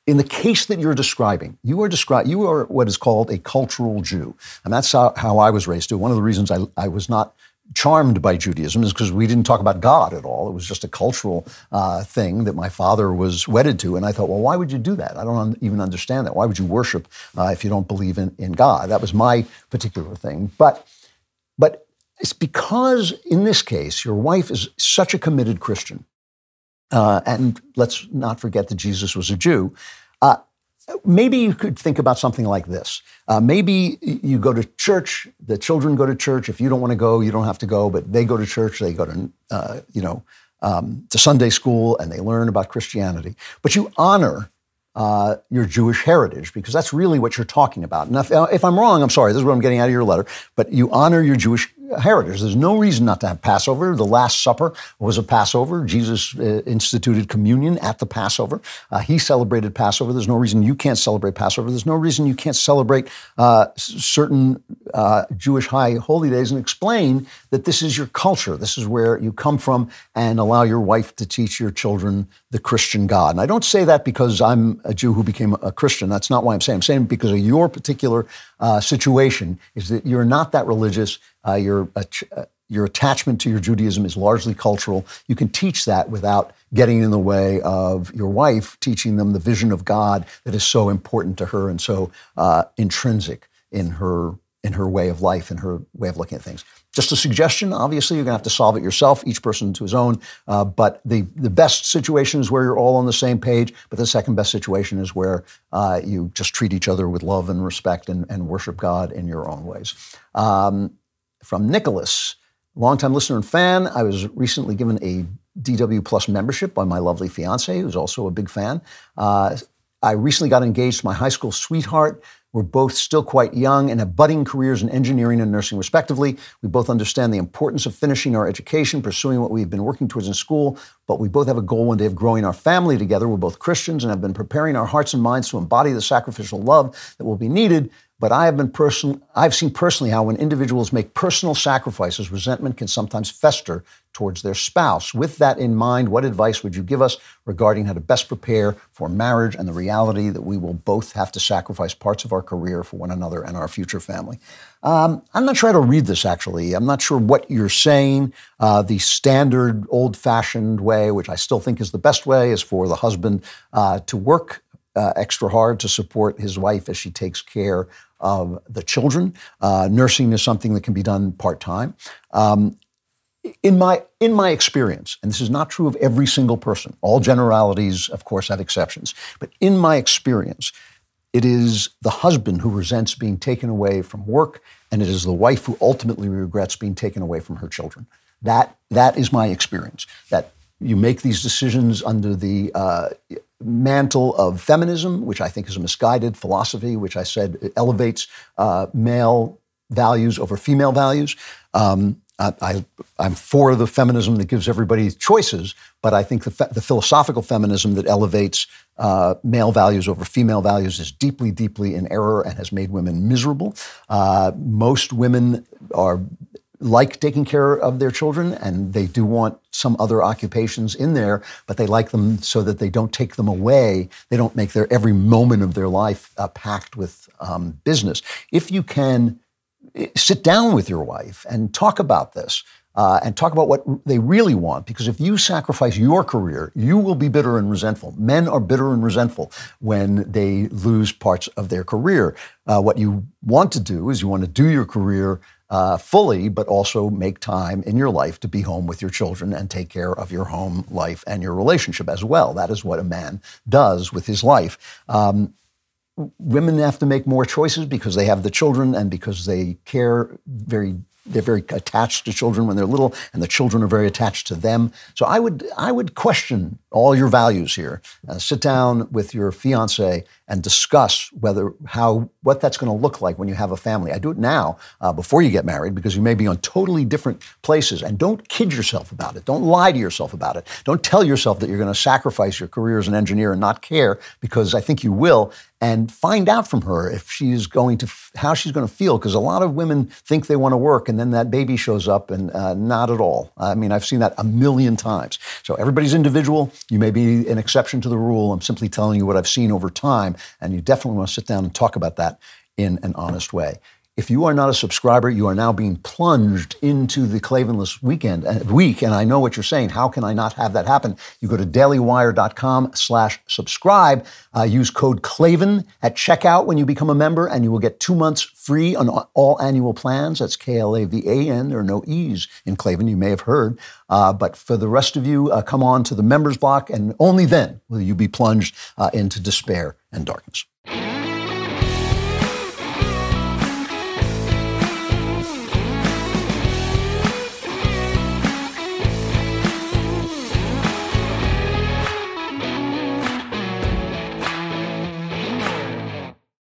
In the case that you're describing, you are descri- you are what is called a cultural Jew, and that's how, how I was raised too. One of the reasons I, I was not charmed by Judaism is because we didn't talk about God at all. It was just a cultural uh, thing that my father was wedded to. And I thought, well, why would you do that? I don't un- even understand that. Why would you worship uh, if you don't believe in, in God? That was my particular thing. But, but it's because in this case, your wife is such a committed Christian. Uh, and let's not forget that Jesus was a Jew. Uh, Maybe you could think about something like this. Uh, maybe you go to church, the children go to church. If you don't want to go, you don't have to go, but they go to church, they go to, uh, you know, um, to Sunday school, and they learn about Christianity. But you honor uh, your Jewish heritage, because that's really what you're talking about. Now, if, if I'm wrong, I'm sorry, this is what I'm getting out of your letter, but you honor your Jewish heritage. There's no reason not to have Passover. The Last Supper was a Passover. Jesus uh, instituted communion at the Passover. Uh, he celebrated Passover. There's no reason you can't celebrate Passover. There's no reason you can't celebrate uh, certain uh, Jewish high holy days and explain that this is your culture. This is where you come from, and allow your wife to teach your children the Christian God. And I don't say that because I'm a Jew who became a Christian. That's not why I'm saying. I'm saying because of your particular uh, situation is that you're not that religious. Uh, your uh, your attachment to your Judaism is largely cultural. You can teach that without getting in the way of your wife teaching them the vision of God that is so important to her and so uh, intrinsic in her in her way of life and her way of looking at things. Just a suggestion. Obviously, you're going to have to solve it yourself, each person to his own. Uh, but the, the best situation is where you're all on the same page. But the second best situation is where uh, you just treat each other with love and respect and, and worship God in your own ways. Um, From Nicholas, longtime listener and fan. I was recently given a D W Plus membership by my lovely fiance, who's also a big fan. Uh, I recently got engaged to my high school sweetheart. We're both still quite young and have budding careers in engineering and nursing, respectively. We both understand the importance of finishing our education, pursuing what we've been working towards in school, but we both have a goal one day of growing our family together. We're both Christians and have been preparing our hearts and minds to embody the sacrificial love that will be needed. But I have been person- I've seen personally how when individuals make personal sacrifices, resentment can sometimes fester towards their spouse. With that in mind, what advice would you give us regarding how to best prepare for marriage and the reality that we will both have to sacrifice parts of our career for one another and our future family? Um, I'm not sure how to read this, actually. I'm not sure what you're saying. Uh, the standard old-fashioned way, which I still think is the best way, is for the husband uh, to work uh, extra hard to support his wife as she takes care of the children. Uh, nursing is something that can be done part-time. Um, in my in my experience, and this is not true of every single person, all generalities, of course, have exceptions, but in my experience, it is the husband who resents being taken away from work, and it is the wife who ultimately regrets being taken away from her children. That that is my experience, that you make these decisions under the uh, mantle of feminism, which I think is a misguided philosophy, which I said elevates uh, male values over female values. Um, I, I, I'm for the feminism that gives everybody choices, but I think the, fe- the philosophical feminism that elevates uh, male values over female values is deeply, deeply in error and has made women miserable. Uh, most women are like taking care of their children, and they do want some other occupations in there, but they like them so that they don't take them away. They don't make their every moment of their life uh, packed with um, business. If you can sit down with your wife and talk about this, Uh, and talk about what they really want, because if you sacrifice your career, you will be bitter and resentful. Men are bitter and resentful when they lose parts of their career. Uh, what you want to do is you want to do your career uh, fully, but also make time in your life to be home with your children and take care of your home life and your relationship as well. That is what a man does with his life. Um, women have to make more choices because they have the children and because they care very They're very attached to children when they're little, and the children are very attached to them. So I would I would question all your values here. Uh, sit down with your fiance and discuss whether how what that's going to look like when you have a family. I do it now uh, before you get married, because you may be on totally different places. And don't kid yourself about it. Don't lie to yourself about it. Don't tell yourself that you're going to sacrifice your career as an engineer and not care, because I think you will. And find out from her if she's going to how she's going to feel, because a lot of women think they want to work, and then that baby shows up, and uh, not at all. I mean, I've seen that a million times. So everybody's individual. You may be an exception to the rule. I'm simply telling you what I've seen over time, and you definitely want to sit down and talk about that in an honest way. If you are not a subscriber, you are now being plunged into the Klavanless weekend uh, week, and I know what you're saying. How can I not have that happen? You go to daily wire dot com slash subscribe. Uh, use code Klavan at checkout when you become a member, and you will get two months free on all annual plans. That's K L A V A N. There are no E's in Klavan, you may have heard. Uh, but for the rest of you, uh, come on to the members block, and only then will you be plunged uh, into despair and darkness.